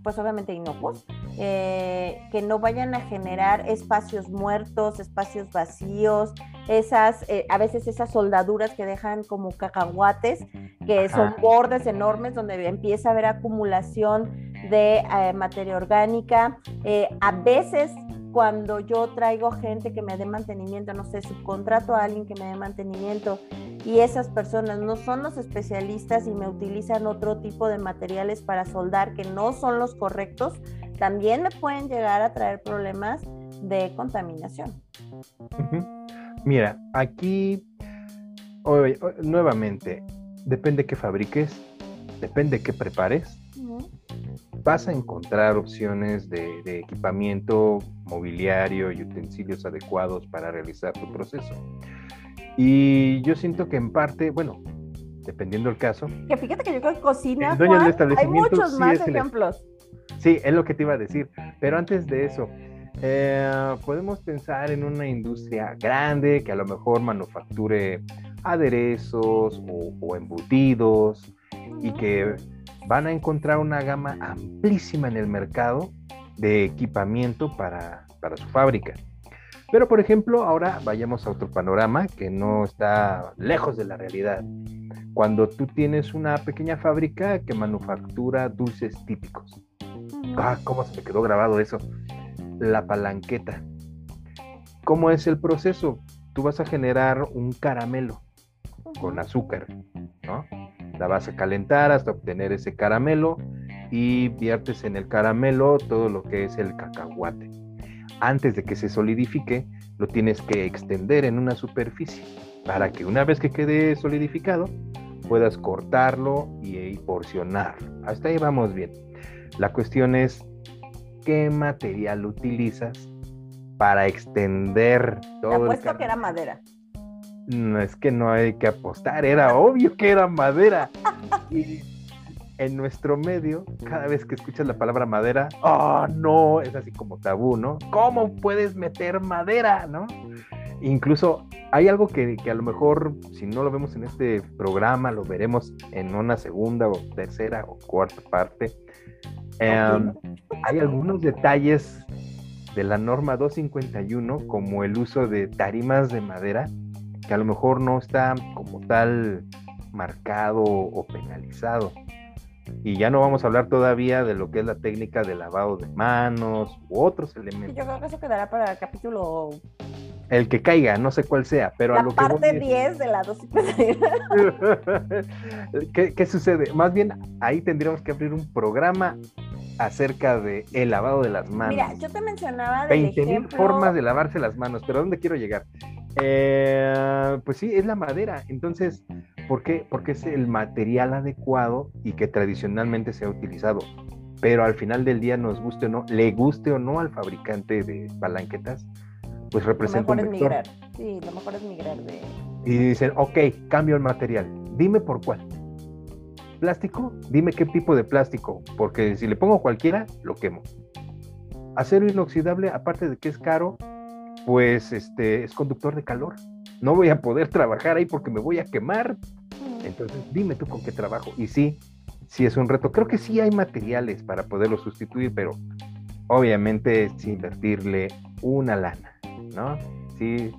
pues obviamente inocuos, eh, que no vayan a generar espacios muertos, espacios vacíos, esas, eh, a veces esas soldaduras que dejan como cacahuates, que Ajá. son bordes enormes donde empieza a haber acumulación de eh, materia orgánica. Eh, a veces cuando yo traigo gente que me dé mantenimiento, no sé, subcontrato a alguien que me dé mantenimiento y esas personas no son los especialistas y me utilizan otro tipo de materiales para soldar que no son los correctos, también me pueden llegar a traer problemas de contaminación. Mira, aquí hoy, hoy, nuevamente depende qué fabriques, depende qué prepares, uh-huh. vas a encontrar opciones de, de equipamiento, mobiliario y utensilios adecuados para realizar tu proceso. Y yo siento que en parte, bueno, dependiendo del caso... Que fíjate que yo creo que cocina, Juan, hay muchos sí más ejemplos. El, sí, es lo que te iba a decir. Pero antes de eso, eh, podemos pensar en una industria grande que a lo mejor manufacture aderezos o, o embutidos uh-huh. y que van a encontrar una gama amplísima en el mercado de equipamiento para, para su fábrica. Pero, por ejemplo, ahora vayamos a otro panorama que no está lejos de la realidad. Cuando tú tienes una pequeña fábrica que manufactura dulces típicos. Uh-huh. Ah, cómo se me quedó grabado eso. La palanqueta. ¿Cómo es el proceso? Tú vas a generar un caramelo uh-huh. con azúcar, ¿no? La vas a calentar hasta obtener ese caramelo y viertes en el caramelo todo lo que es el cacahuate. Antes de que se solidifique, lo tienes que extender en una superficie para que una vez que quede solidificado, puedas cortarlo y, y porcionarlo. Hasta ahí vamos bien. La cuestión es, ¿qué material utilizas para extender todo el... Te apuesto que era madera. No, es que no hay que apostar, era obvio que era madera. Y en nuestro medio, cada vez que escuchas la palabra madera, ¡oh, no! Es así como tabú, ¿no? ¿Cómo puedes meter madera, no? Incluso hay algo que, que a lo mejor, si no lo vemos en este programa, lo veremos en una segunda o tercera o cuarta parte, Eh, hay algunos detalles de la norma doscientos cincuenta y uno, como el uso de tarimas de madera, que a lo mejor no está como tal marcado o penalizado. Y ya no vamos a hablar todavía de lo que es la técnica de lavado de manos u otros elementos. Yo creo que eso quedará para el capítulo... El que caiga, no sé cuál sea, pero la a lo que... La parte diez de la dos. ¿Qué, ¿Qué sucede? Más bien, ahí tendríamos que abrir un programa acerca de el lavado de las manos. Mira, yo te mencionaba del veinte mil ejemplo... formas de lavarse las manos, pero ¿a dónde quiero llegar? Eh, pues sí, es la madera. Entonces, ¿por qué? Porque es el material adecuado y que tradicionalmente se ha utilizado. Pero al final del día, nos guste o no, le guste o no al fabricante de palanquetas, pues representa un vector. Migrar. Sí, lo mejor es migrar de... Y dicen, ok, cambio el material. Dime por cuál. ¿Plástico? Dime qué tipo de plástico, porque si le pongo cualquiera, lo quemo. Acero inoxidable, aparte de que es caro, pues este es conductor de calor. No voy a poder trabajar ahí porque me voy a quemar. Entonces, dime tú con qué trabajo. Y sí, sí es un reto. Creo que sí hay materiales para poderlo sustituir, pero obviamente es invertirle una lana, ¿no? Sí,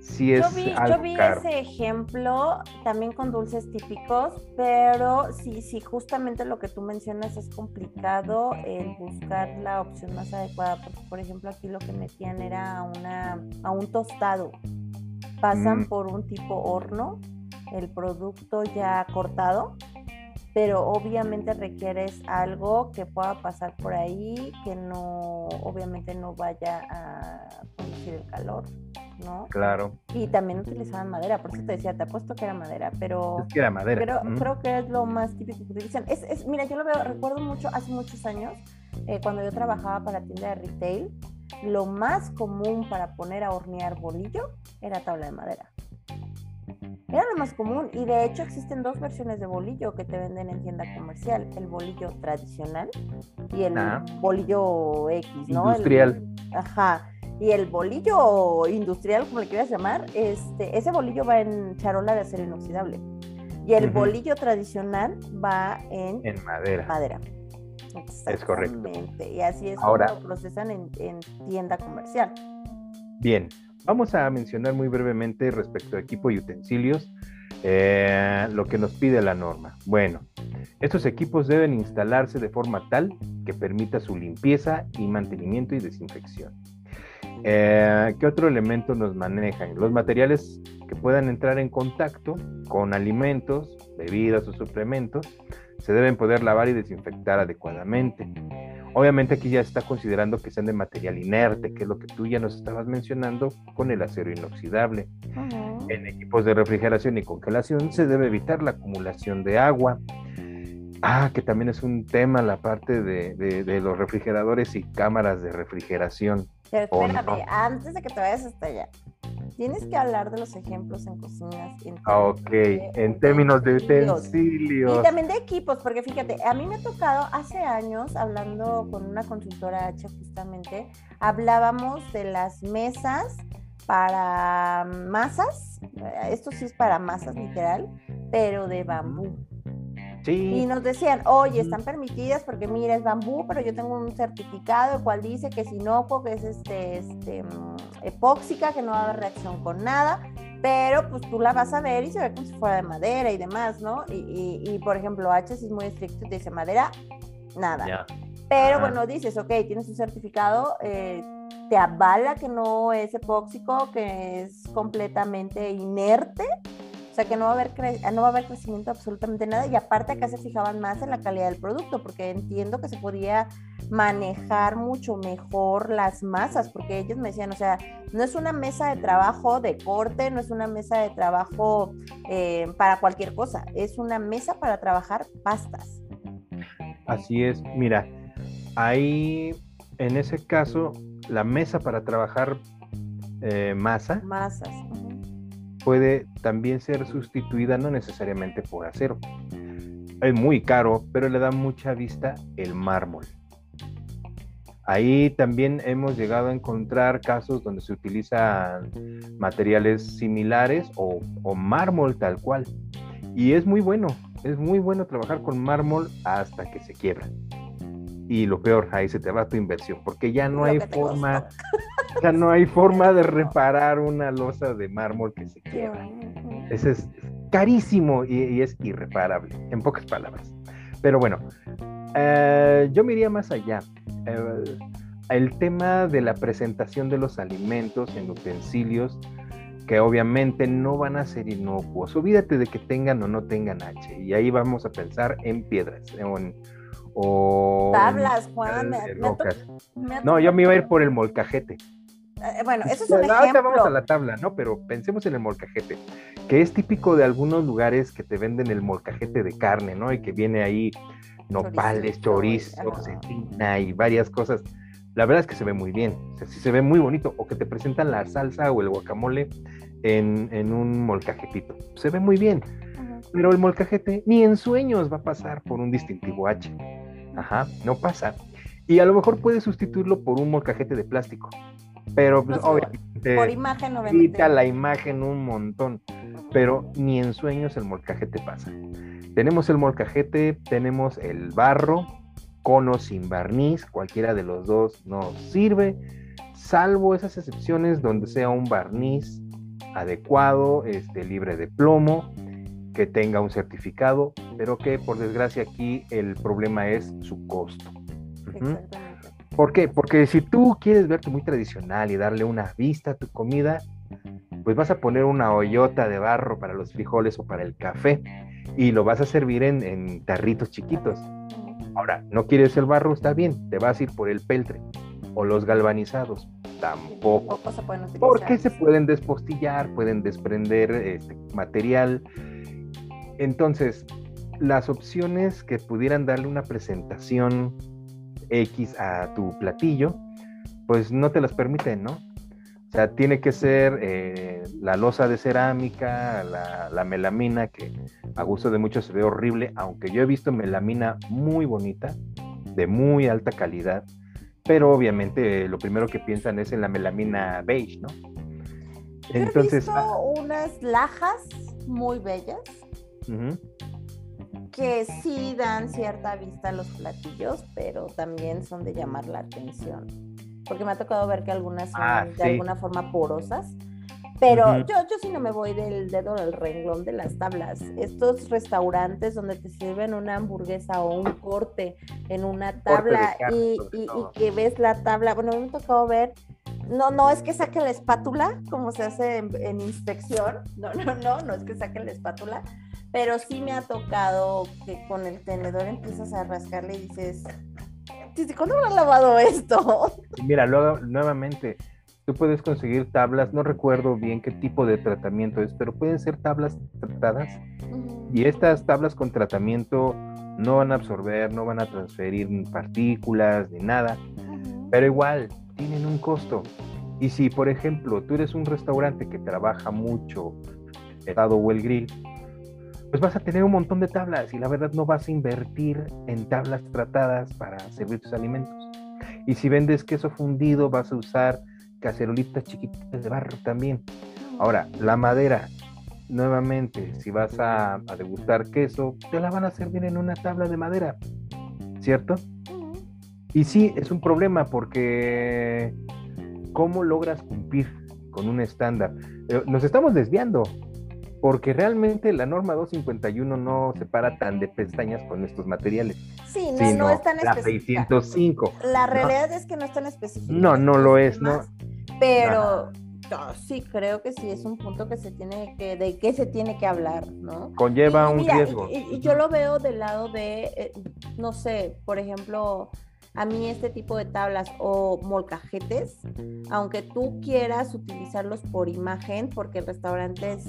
sí es yo vi, algo yo vi caro. Ese ejemplo también con dulces típicos, pero sí, sí, justamente lo que tú mencionas es complicado el buscar la opción más adecuada, porque por ejemplo aquí lo que metían era una, a un tostado. Pasan mm. por un tipo horno, el producto ya cortado, pero obviamente requieres algo que pueda pasar por ahí, que no, obviamente no vaya a producir el calor, ¿no? Claro. Y también utilizaban madera, por eso te decía, te apuesto que era madera, pero... Es que era madera. Creo, mm. creo que es lo más típico que utilizan. Es, es, mira, yo lo veo, recuerdo mucho, hace muchos años, eh, cuando yo trabajaba para tienda de retail, lo más común para poner a hornear bolillo era tabla de madera. Era lo más común, y de hecho existen dos versiones de bolillo que te venden en tienda comercial, el bolillo tradicional y el ah. bolillo X, ¿no? Industrial. El, ajá, y el bolillo industrial, como le quieras llamar, este, ese bolillo va en charola de acero inoxidable, y el uh-huh. bolillo tradicional va en, en madera. madera. Es correcto. Y así es ahora, como lo procesan en, en tienda comercial. Bien, vamos a mencionar muy brevemente respecto a equipo y utensilios, eh, lo que nos pide la norma. Bueno, estos equipos deben instalarse de forma tal que permita su limpieza y mantenimiento y desinfección. Eh, ¿qué otro elemento nos manejan? Los materiales que puedan entrar en contacto con alimentos, bebidas o suplementos se deben poder lavar y desinfectar adecuadamente. Obviamente aquí ya se está considerando que sean de material inerte, que es lo que tú ya nos estabas mencionando con el acero inoxidable. Uh-huh. En equipos de refrigeración y congelación se debe evitar la acumulación de agua. Ah, que también es un tema la parte de, de, de los refrigeradores y cámaras de refrigeración. Pero espérame, no. Antes de que te vayas hasta allá, tienes que hablar de los ejemplos en cocinas. En ok, de, en términos de utensilios. Y también de equipos, porque fíjate, a mí me ha tocado hace años, hablando con una consultora H justamente, hablábamos de las mesas para masas, esto sí es para masas literal, pero de bambú. Sí. Y nos decían, oye, están permitidas porque mira, es bambú, pero yo tengo un certificado el cual dice que es inocuo, que es este, este, epóxica, que no va a haber reacción con nada, pero pues tú la vas a ver y se ve como si fuera de madera y demás, ¿no? Y, y, y por ejemplo, H es muy estricto y te dice madera, nada. Yeah. Pero uh-huh. bueno, dices, ok, tienes un certificado, eh, te avala que no es epóxico, que es completamente inerte, o sea que no va a haber cre- no va a haber crecimiento absolutamente nada, y aparte acá se fijaban más en la calidad del producto, porque entiendo que se podía manejar mucho mejor las masas, porque ellos me decían, o sea, no es una mesa de trabajo de corte, no es una mesa de trabajo eh, para cualquier cosa, es una mesa para trabajar pastas. Así es, mira, ahí en ese caso la mesa para trabajar eh, masa, masas, uh-huh. puede también ser sustituida, no necesariamente por acero. Es muy caro, pero le da mucha vista el mármol. Ahí también hemos llegado a encontrar casos donde se utilizan materiales similares o, o mármol tal cual. Y es muy bueno, es muy bueno trabajar con mármol hasta que se quiebra. y lo peor, ahí se te va tu inversión, porque ya no lo hay forma, ya no hay forma de reparar una losa de mármol que se quiebra. Ese es carísimo y, y es irreparable, en pocas palabras. Pero bueno, eh, yo me iría más allá. Eh, el tema de la presentación de los alimentos en utensilios que obviamente no van a ser inocuos. Olvídate de que tengan o no tengan H. Y ahí vamos a pensar en piedras, en... O tablas, Juan. Me, me to- me no, yo me iba a ir por el molcajete. Eh, bueno, eso es un ejemplo. Ahorita vamos a la tabla, ¿no? Pero pensemos en el molcajete, que es típico de algunos lugares que te venden el molcajete de carne, ¿no? Y que viene ahí nopales, chorizo, cecina y varias cosas. La verdad es que se ve muy bien, o sea, sí se ve muy bonito. O que te presentan la salsa o el guacamole en, en un molcajetito. Se ve muy bien. Pero el molcajete ni en sueños va a pasar por un distintivo H. Ajá, no pasa. Y a lo mejor puedes sustituirlo por un molcajete de plástico. Pero pues, no, obviamente, por imagen, obviamente, quita la imagen un montón. Pero ni en sueños el molcajete pasa. Tenemos el molcajete, tenemos el barro, cono sin barniz, cualquiera de los dos nos sirve, salvo esas excepciones donde sea un barniz adecuado, este, libre de plomo, que tenga un certificado, pero que por desgracia aquí el problema es su costo. Uh-huh. ¿Por qué? Porque si tú quieres verte muy tradicional y darle una vista a tu comida, pues vas a poner una ollota de barro para los frijoles o para el café y lo vas a servir en, en tarritos chiquitos. Ahora, ¿no quieres el barro? Está bien, te vas a ir por el peltre o los galvanizados. Tampoco, tampoco se pueden utilizar, porque se pueden despostillar, pueden desprender este material. Entonces, las opciones que pudieran darle una presentación X a tu platillo, pues no te las permiten, ¿no? O sea, tiene que ser eh, la losa de cerámica, la, la melamina, que a gusto de muchos se ve horrible, aunque yo he visto melamina muy bonita, de muy alta calidad, pero obviamente eh, lo primero que piensan es en la melamina beige, ¿no? Entonces, yo he visto ah, unas lajas muy bellas, uh-huh, que sí dan cierta vista a los platillos, pero también son de llamar la atención, porque me ha tocado ver que algunas son ah, de sí. alguna forma porosas, pero uh-huh, yo, yo sí no me voy del dedo al renglón de las tablas. Estos restaurantes donde te sirven una hamburguesa o un corte en una tabla carne, y, y, y que ves la tabla, bueno, me ha tocado ver. No, no es que saquen la espátula, como se hace en, en inspección, no, no, no, no es que saquen la espátula, pero sí me ha tocado que con el tenedor empiezas a rascarle y dices, ¿cuándo me han lavado esto? Mira, luego, nuevamente, tú puedes conseguir tablas, no recuerdo bien qué tipo de tratamiento es, pero pueden ser tablas tratadas, uh-huh, y estas tablas con tratamiento no van a absorber, no van a transferir partículas ni nada, uh-huh, pero igual tienen un costo. Y si, por ejemplo, tú eres un restaurante que trabaja mucho el asado o el grill, pues vas a tener un montón de tablas y la verdad no vas a invertir en tablas tratadas para servir tus alimentos. Y si vendes queso fundido, vas a usar cacerolitas chiquititas de barro también. Ahora, la madera, nuevamente, si vas a, a degustar queso, te la van a servir en una tabla de madera, ¿cierto? Y sí, es un problema porque ¿cómo logras cumplir con un estándar? Eh, nos estamos desviando porque realmente la norma doscientos cincuenta y uno no se para tan de pestañas con estos materiales. Sí, no, no es tan específica. La seiscientos cinco. La realidad no, es que no es tan específica. No, no lo es, no. Pero no, sí creo que sí es un punto que se tiene que, de qué se tiene que hablar, ¿no? Conlleva y, un mira, riesgo. Y, y yo lo veo del lado de, eh, no sé, por ejemplo, a mí este tipo de tablas o molcajetes, aunque tú quieras utilizarlos por imagen, porque el restaurante es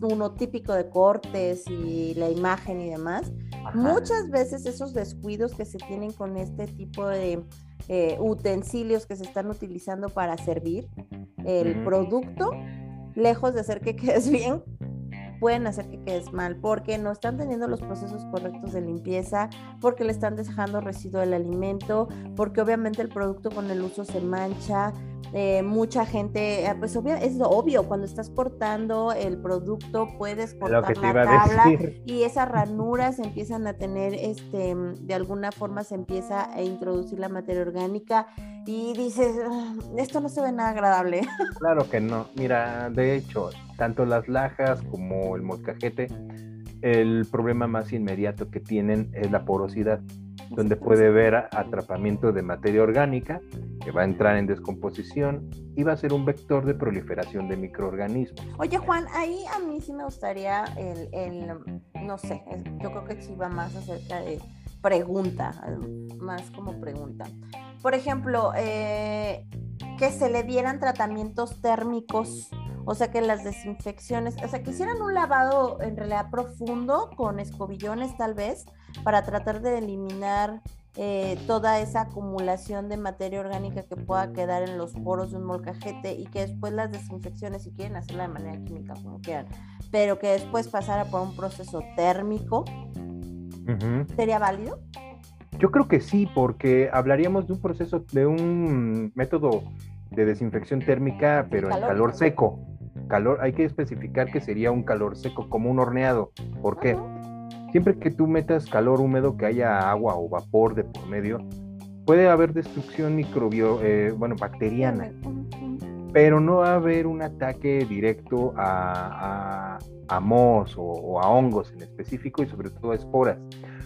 uno típico de cortes y la imagen y demás, ajá, muchas veces esos descuidos que se tienen con este tipo de eh, utensilios que se están utilizando para servir el mm. producto, lejos de hacer que quedes bien, pueden hacer que quedes mal, porque no están teniendo los procesos correctos de limpieza, porque le están dejando residuo del alimento, porque obviamente el producto con el uso se mancha, Eh, mucha gente, pues obvio, es obvio, cuando estás cortando el producto puedes cortar la tabla y esas ranuras empiezan a tener, este, de alguna forma se empieza a introducir la materia orgánica y dices, esto no se ve nada agradable. Claro que no, mira, de hecho, tanto las lajas como el molcajete, el problema más inmediato que tienen es la porosidad, donde puede haber atrapamiento de materia orgánica que va a entrar en descomposición y va a ser un vector de proliferación de microorganismos. Oye, Juan, ahí a mí sí me gustaría el, el no sé, yo creo que sí va más acerca de pregunta, más como pregunta. Por ejemplo, eh, que se le dieran tratamientos térmicos, o sea, que las desinfecciones, o sea, que hicieran un lavado en realidad profundo con escobillones tal vez, para tratar de eliminar eh, toda esa acumulación de materia orgánica que pueda quedar en los poros de un molcajete, y que después las desinfecciones, si quieren hacerla de manera química, como quieran, pero que después pasara por un proceso térmico. Uh-huh. ¿Sería válido? Yo creo que sí, porque hablaríamos de un proceso, de un método de desinfección térmica, pero en calor seco. Calor, hay que especificar que sería un calor seco, como un horneado. ¿Por qué? Uh-huh. Siempre que tú metas calor húmedo, que haya agua o vapor de por medio, puede haber destrucción microbio, eh, bueno, bacteriana, uh-huh, pero no va a haber un ataque directo a, a, a mohos o, o a hongos en específico, y sobre todo a esporas.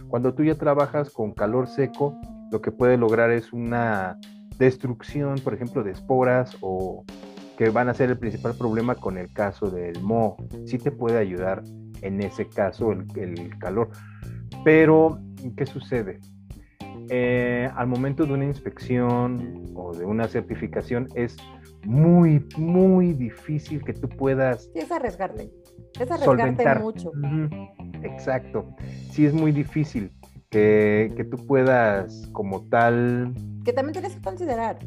Cuando tú ya trabajas con calor seco, lo que puede lograr es una destrucción, por ejemplo, de esporas, o que van a ser el principal problema con el caso del moho. Sí te puede ayudar en ese caso el, el calor. Pero, ¿qué sucede? Eh, al momento de una inspección o de una certificación es muy, muy difícil que tú puedas... Sí, es arriesgarte. Es arriesgarte solventar. Mucho. Mm-hmm. Exacto. Sí, es muy difícil que, que tú puedas como tal... Que también tienes que considerar,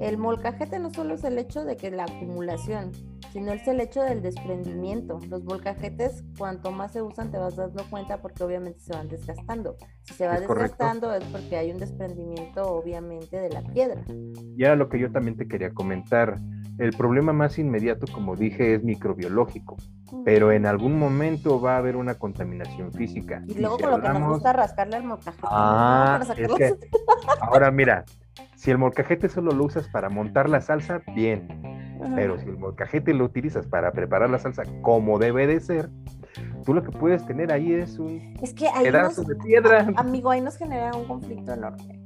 el molcajete no solo es el hecho de que la acumulación, sino es el hecho del desprendimiento. Los molcajetes, cuanto más se usan, te vas dando cuenta porque obviamente se van desgastando. Si se va es desgastando correcto. Es porque hay un desprendimiento obviamente de la piedra. Y ahora lo que yo también te quería comentar, el problema más inmediato, como dije, es microbiológico, mm. pero en algún momento va a haber una contaminación física. Y luego y si con hablamos... lo que nos gusta rascarle al molcajete. Ah, ¿no? Para es que... ahora mira, si el molcajete solo lo usas para montar la salsa, bien. Ajá. Pero si el molcajete lo utilizas para preparar la salsa como debe de ser, tú lo que puedes tener ahí es un es que ahí pedazo nos, de piedra. Amigo, ahí nos genera un conflicto enorme.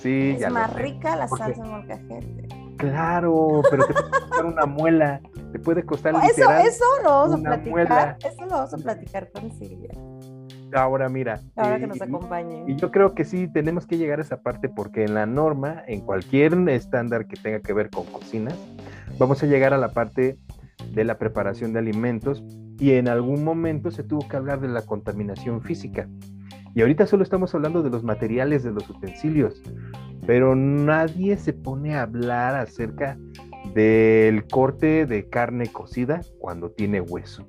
Sí, es ya más rica la porque, salsa de molcajete. Claro, pero te puede costar una muela. Te puede costar no, literal eso, eso lo vamos a platicar. Muela. Eso lo vamos a platicar con Silvia. Ahora mira, ahora que nos acompañe. Y yo creo que sí tenemos que llegar a esa parte, porque en la norma, en cualquier estándar que tenga que ver con cocinas, vamos a llegar a la parte de la preparación de alimentos, y en algún momento se tuvo que hablar de la contaminación física, y ahorita solo estamos hablando de los materiales, de los utensilios, pero nadie se pone a hablar acerca del corte de carne cocida cuando tiene hueso,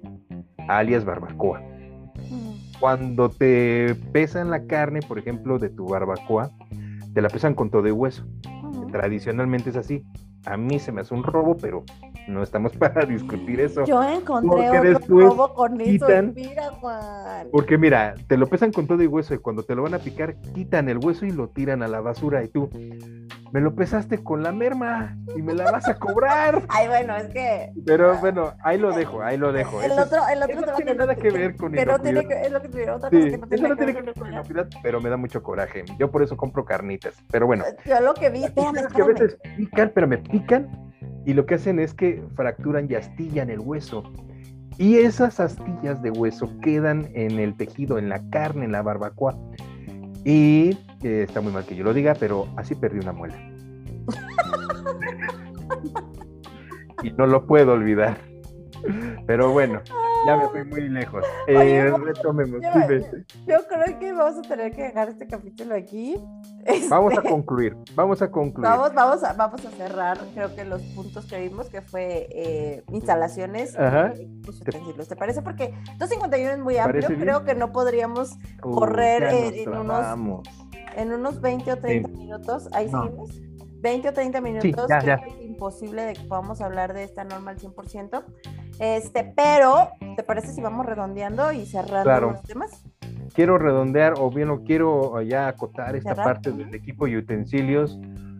alias barbacoa. Cuando te pesan la carne, por ejemplo, de tu barbacoa, te la pesan con todo y hueso. Uh-huh. Tradicionalmente es así. A mí se me hace un robo, pero no estamos para discutir eso. Yo encontré otro robo con eso. Mira, Juan. Porque mira, te lo pesan con todo y hueso, y cuando te lo van a picar, quitan el hueso y lo tiran a la basura. Y tú, me lo pesaste con la merma y me la vas a cobrar. Ay, bueno, es que... Pero bueno, ahí lo dejo, ahí lo dejo. El otro, el otro no tiene nada que ver con inocuidad. Que no tiene que ver, es lo que te digo, otra cosa que no tiene que ver con inocuidad, pero me da mucho coraje. Yo por eso compro carnitas, pero bueno. Yo lo que vi, espérame, espérame. Que a veces pican, pero me pican, y lo que hacen es que fracturan y astillan el hueso, y esas astillas de hueso quedan en el tejido, en la carne, en la barbacoa, y eh, está muy mal que yo lo diga, pero así perdí una muela y no lo puedo olvidar, pero bueno, ya me fui muy lejos. eh, Oye, retomemos. Yo, yo, yo creo que vamos a tener que dejar este capítulo aquí. Este... Vamos a concluir, vamos a concluir. Vamos, vamos, a, vamos a cerrar, creo que los puntos que vimos, que fue eh, instalaciones. Ajá. Y los utensilios. ¿Te parece? Porque doscientos cincuenta y uno es muy amplio, creo bien? que no podríamos uh, correr en, en, unos, en unos veinte o treinta sí. minutos. Ahí no. seguimos. veinte o treinta minutos. Sí, ya, ya. imposible de que podamos hablar de esta norma al cien por ciento, este, pero ¿te parece si vamos redondeando y cerrando claro. los temas? Quiero redondear, o bien no quiero ya acotar esta cerrar. parte del equipo y utensilios,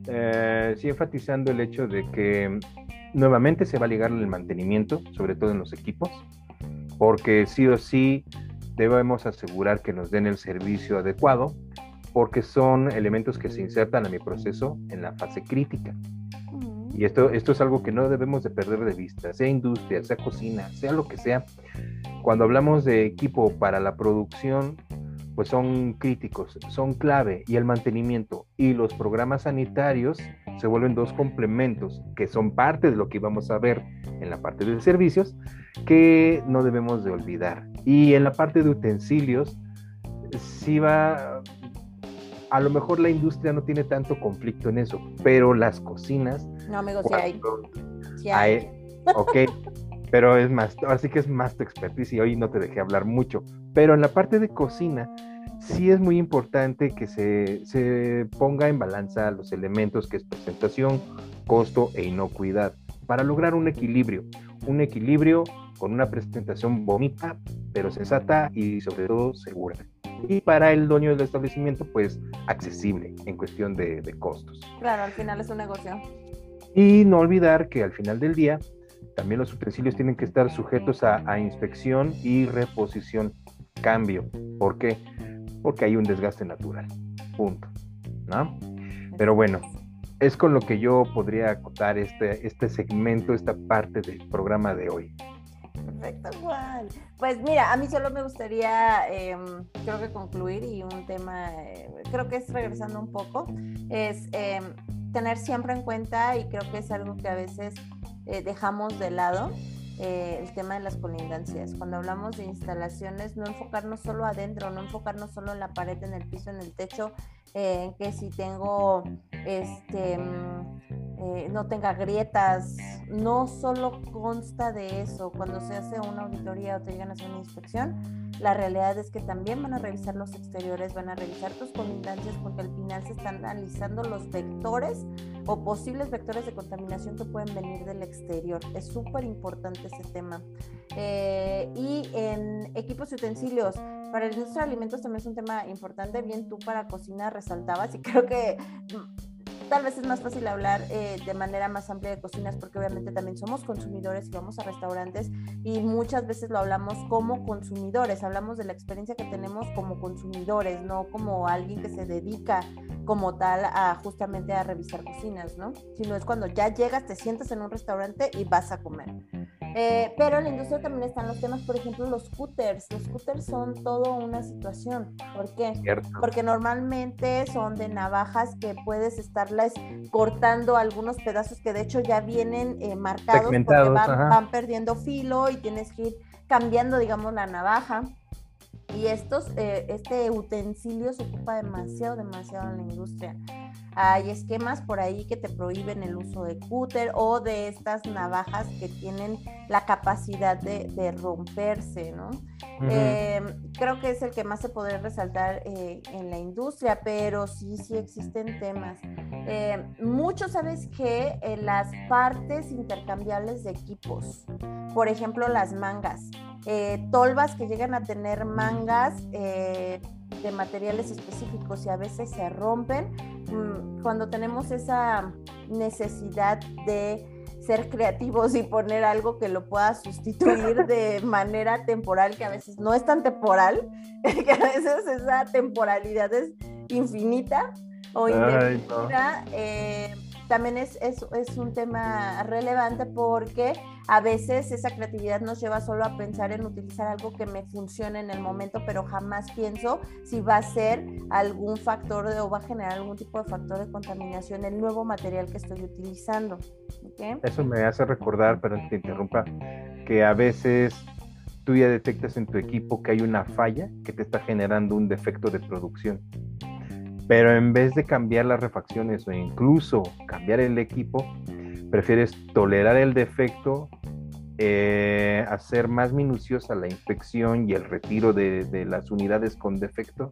eh, sí enfatizando el hecho de que nuevamente se va a ligar el mantenimiento, sobre todo en los equipos, porque sí o sí debemos asegurar que nos den el servicio adecuado, porque son elementos que se insertan a mi proceso en la fase crítica. Uh-huh. Y esto, esto es algo que no debemos de perder de vista, sea industria, sea cocina, sea lo que sea. Cuando hablamos de equipo para la producción, pues son críticos, son clave, y el mantenimiento y los programas sanitarios se vuelven dos complementos que son parte de lo que vamos a ver en la parte de servicios, que no debemos de olvidar. Y en la parte de utensilios, sí va, a lo mejor la industria no tiene tanto conflicto en eso, pero las cocinas... No, amigo, cuando, sí hay. Sí hay. hay ok, pero es más, así que es más tu expertise y hoy no te dejé hablar mucho. Pero en la parte de cocina, sí es muy importante que se, se ponga en balanza los elementos que es presentación, costo e inocuidad, para lograr un equilibrio, un equilibrio con una presentación bonita, pero sensata y sobre todo segura. Y para el dueño del establecimiento, pues accesible en cuestión de, de costos. Claro, al final es un negocio. Y no olvidar que al final del día, también los utensilios tienen que estar sujetos a, a inspección y reposición, cambio. ¿Por qué? Porque hay un desgaste natural, punto, ¿no? Pero bueno, es con lo que yo podría acotar este, este segmento, esta parte del programa de hoy. Perfecto, Juan. Pues mira, a mí solo me gustaría, eh, creo que concluir, y un tema, eh, creo que es regresando un poco, es eh, tener siempre en cuenta, y creo que es algo que a veces eh, dejamos de lado, eh, el tema de las colindancias. Cuando hablamos de instalaciones, no enfocarnos solo adentro, no enfocarnos solo en la pared, en el piso, en el techo, eh, que si tengo, este... Eh, no tenga grietas, no solo consta de eso. Cuando se hace una auditoría o te llegan a hacer una inspección, la realidad es que también van a revisar los exteriores, van a revisar tus colindancias, porque al final se están analizando los vectores o posibles vectores de contaminación que pueden venir del exterior. Es súper importante ese tema. Eh, y en equipos y utensilios, para el industria de alimentos también es un tema importante. Bien, tú para cocina resaltabas, y creo que... tal vez es más fácil hablar eh, de manera más amplia de cocinas, porque obviamente también somos consumidores y vamos a restaurantes, y muchas veces lo hablamos como consumidores, hablamos de la experiencia que tenemos como consumidores, no como alguien que se dedica como tal a justamente a revisar cocinas, ¿no? Sino es cuando ya llegas, te sientas en un restaurante y vas a comer. Eh, pero en la industria también están los temas, por ejemplo, los scooters. Los scooters son toda una situación. ¿Por qué? Cierto. Porque normalmente son de navajas que puedes estarlas cortando algunos pedazos que de hecho ya vienen eh, marcados, porque van, van perdiendo filo y tienes que ir cambiando, digamos, la navaja. Y estos, eh, este utensilio se ocupa demasiado, demasiado en la industria. Hay esquemas por ahí que te prohíben el uso de cúter o de estas navajas que tienen la capacidad de, de romperse, ¿no? Uh-huh. Eh, creo que es el que más se puede resaltar eh, en la industria, pero sí, sí existen temas. Eh, mucho, ¿sabes qué? Eh, las partes intercambiables de equipos, por ejemplo, las mangas. Eh, tolvas que llegan a tener mangas eh, de materiales específicos y a veces se rompen. Mm, cuando tenemos esa necesidad de ser creativos y poner algo que lo pueda sustituir de manera temporal, que a veces no es tan temporal, que a veces esa temporalidad es infinita o indefinida, eh, también es, es, es un tema relevante, porque a veces esa creatividad nos lleva solo a pensar en utilizar algo que me funcione en el momento, pero jamás pienso si va a ser algún factor de, o va a generar algún tipo de factor de contaminación el nuevo material que estoy utilizando. ¿Okay? Eso me hace recordar, perdón que te interrumpa, que a veces tú ya detectas en tu equipo que hay una falla que te está generando un defecto de producción. Pero en vez de cambiar las refacciones o incluso cambiar el equipo, prefieres tolerar el defecto, eh, hacer más minuciosa la inspección y el retiro de, de las unidades con defecto,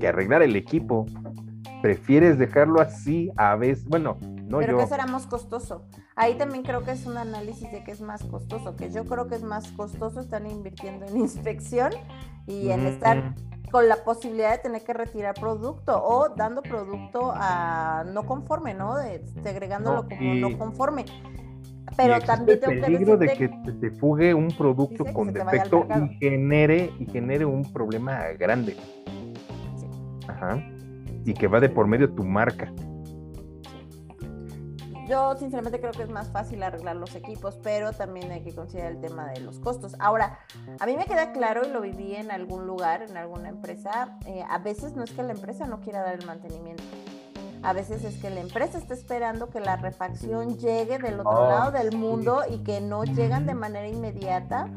que arreglar el equipo. Prefieres dejarlo así a veces, bueno, no pero yo. Que será más costoso. Ahí también creo que es un análisis de que es más costoso, que yo creo que es más costoso, están invirtiendo en inspección y en mm. estar con la posibilidad de tener que retirar producto o dando producto a no conforme, ¿no? De, segregándolo no, como y, no conforme. Pero también tengo que decirte, peligro de que se fugue un producto con defecto y genere y genere un problema grande. Sí. Ajá. Y que va de por medio tu marca. Yo sinceramente creo que es más fácil arreglar los equipos, pero también hay que considerar el tema de los costos. Ahora, a mí me queda claro, y lo viví en algún lugar, en alguna empresa, eh, a veces no es que la empresa no quiera dar el mantenimiento. A veces es que la empresa está esperando que la refacción llegue del otro oh, lado del mundo y que no llegan de manera inmediata.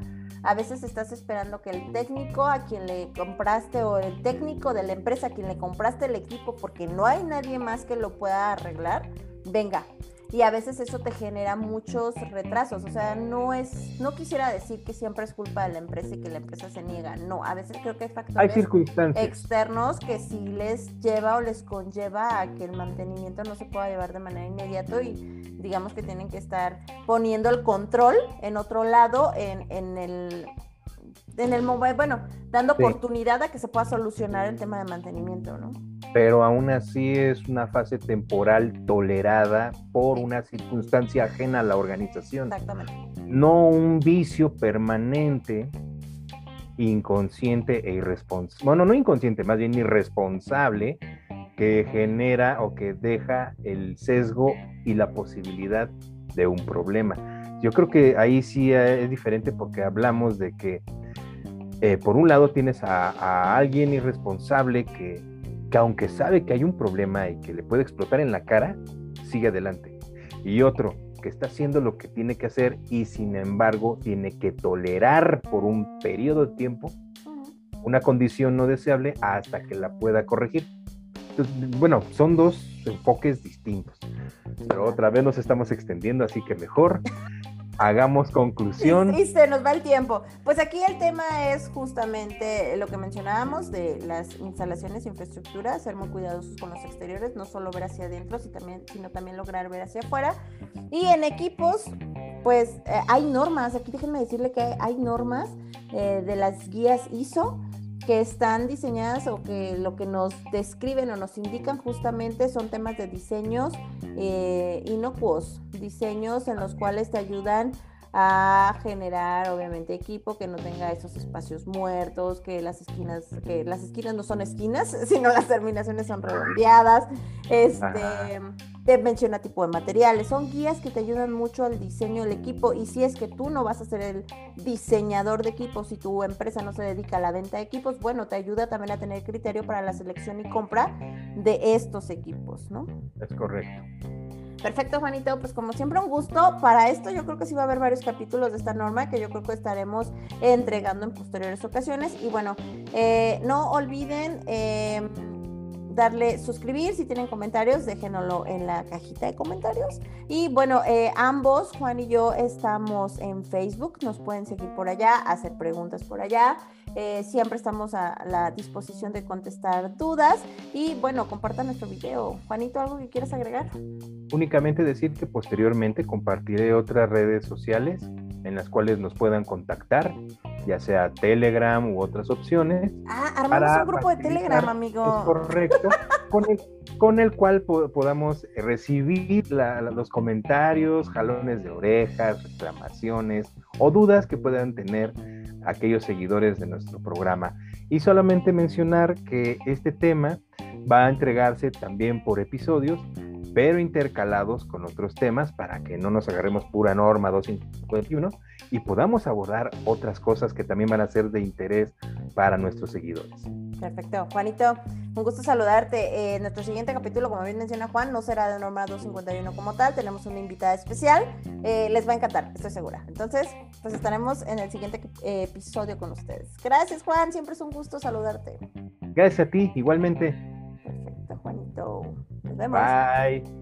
A veces estás esperando que el técnico a quien le compraste o el técnico de la empresa a quien le compraste el equipo, porque no hay nadie más que lo pueda arreglar, venga. Y a veces eso te genera muchos retrasos, o sea, no es, no quisiera decir que siempre es culpa de la empresa y que la empresa se niega, no, a veces creo que hay factores hay circunstancias externos que sí les lleva o les conlleva a que el mantenimiento no se pueda llevar de manera inmediata y digamos que tienen que estar poniendo el control en otro lado, en, en el... en el mobile, bueno, dando sí. oportunidad a que se pueda solucionar el tema de mantenimiento, ¿no? Pero aún así es una fase temporal tolerada por sí. una circunstancia ajena a la organización. Exactamente. No un vicio permanente, inconsciente e irresponsable. Bueno, no inconsciente, más bien irresponsable, que genera o que deja el sesgo y la posibilidad de un problema. Yo creo que ahí sí es diferente porque hablamos de que eh, por un lado tienes a, a alguien irresponsable que, que aunque sabe que hay un problema y que le puede explotar en la cara, sigue adelante. Y otro que está haciendo lo que tiene que hacer y sin embargo tiene que tolerar por un periodo de tiempo una condición no deseable hasta que la pueda corregir. Entonces, bueno, son dos enfoques distintos. Pero otra vez nos estamos extendiendo, así que mejor... hagamos conclusión. Y, y se nos va el tiempo. Pues aquí el tema es justamente lo que mencionábamos de las instalaciones, infraestructura, ser muy cuidadosos con los exteriores, no solo ver hacia adentro, sino también, sino también lograr ver hacia afuera. Y en equipos, pues eh, hay normas, aquí déjenme decirle que hay, hay normas eh, de las guías I S O que están diseñadas o que lo que nos describen o nos indican justamente son temas de diseños eh, inocuos, diseños en los cuales te ayudan a generar obviamente equipo que no tenga esos espacios muertos, que las esquinas, que las esquinas no son esquinas, sino las terminaciones son redondeadas, este... te menciona tipo de materiales, son guías que te ayudan mucho al diseño del equipo y si es que tú no vas a ser el diseñador de equipos, si tu empresa no se dedica a la venta de equipos, bueno, te ayuda también a tener criterio para la selección y compra de estos equipos, ¿no? Es correcto. Perfecto, Juanito, pues como siempre un gusto para esto, yo creo que sí va a haber varios capítulos de esta norma que yo creo que estaremos entregando en posteriores ocasiones y bueno, eh, no olviden... Eh, darle suscribir, si tienen comentarios déjenlo en la cajita de comentarios y bueno, eh, ambos Juan y yo estamos en Facebook, nos pueden seguir por allá, hacer preguntas por allá, eh, siempre estamos a la disposición de contestar dudas y bueno, compartan nuestro video. Juanito, ¿algo que quieras agregar? Únicamente decir que posteriormente compartiré otras redes sociales en las cuales nos puedan contactar, ya sea Telegram u otras opciones. Ah, armamos un grupo de Telegram, amigo. Es correcto, con, el, con el cual po- podamos recibir la, la, los comentarios, jalones de orejas, reclamaciones o dudas que puedan tener aquellos seguidores de nuestro programa. Y solamente mencionar que este tema va a entregarse también por episodios, pero intercalados con otros temas para que no nos agarremos pura norma doscientos cincuenta y uno y podamos abordar otras cosas que también van a ser de interés para nuestros seguidores. Perfecto, Juanito, un gusto saludarte. Eh, nuestro siguiente capítulo, como bien menciona Juan, no será de norma doscientos cincuenta y uno como tal, tenemos una invitada especial, eh, les va a encantar, estoy segura. Entonces, pues estaremos en el siguiente episodio con ustedes. Gracias, Juan, siempre es un gusto saludarte. Gracias a ti, igualmente. Perfecto, Juanito. Nos vemos. Bye.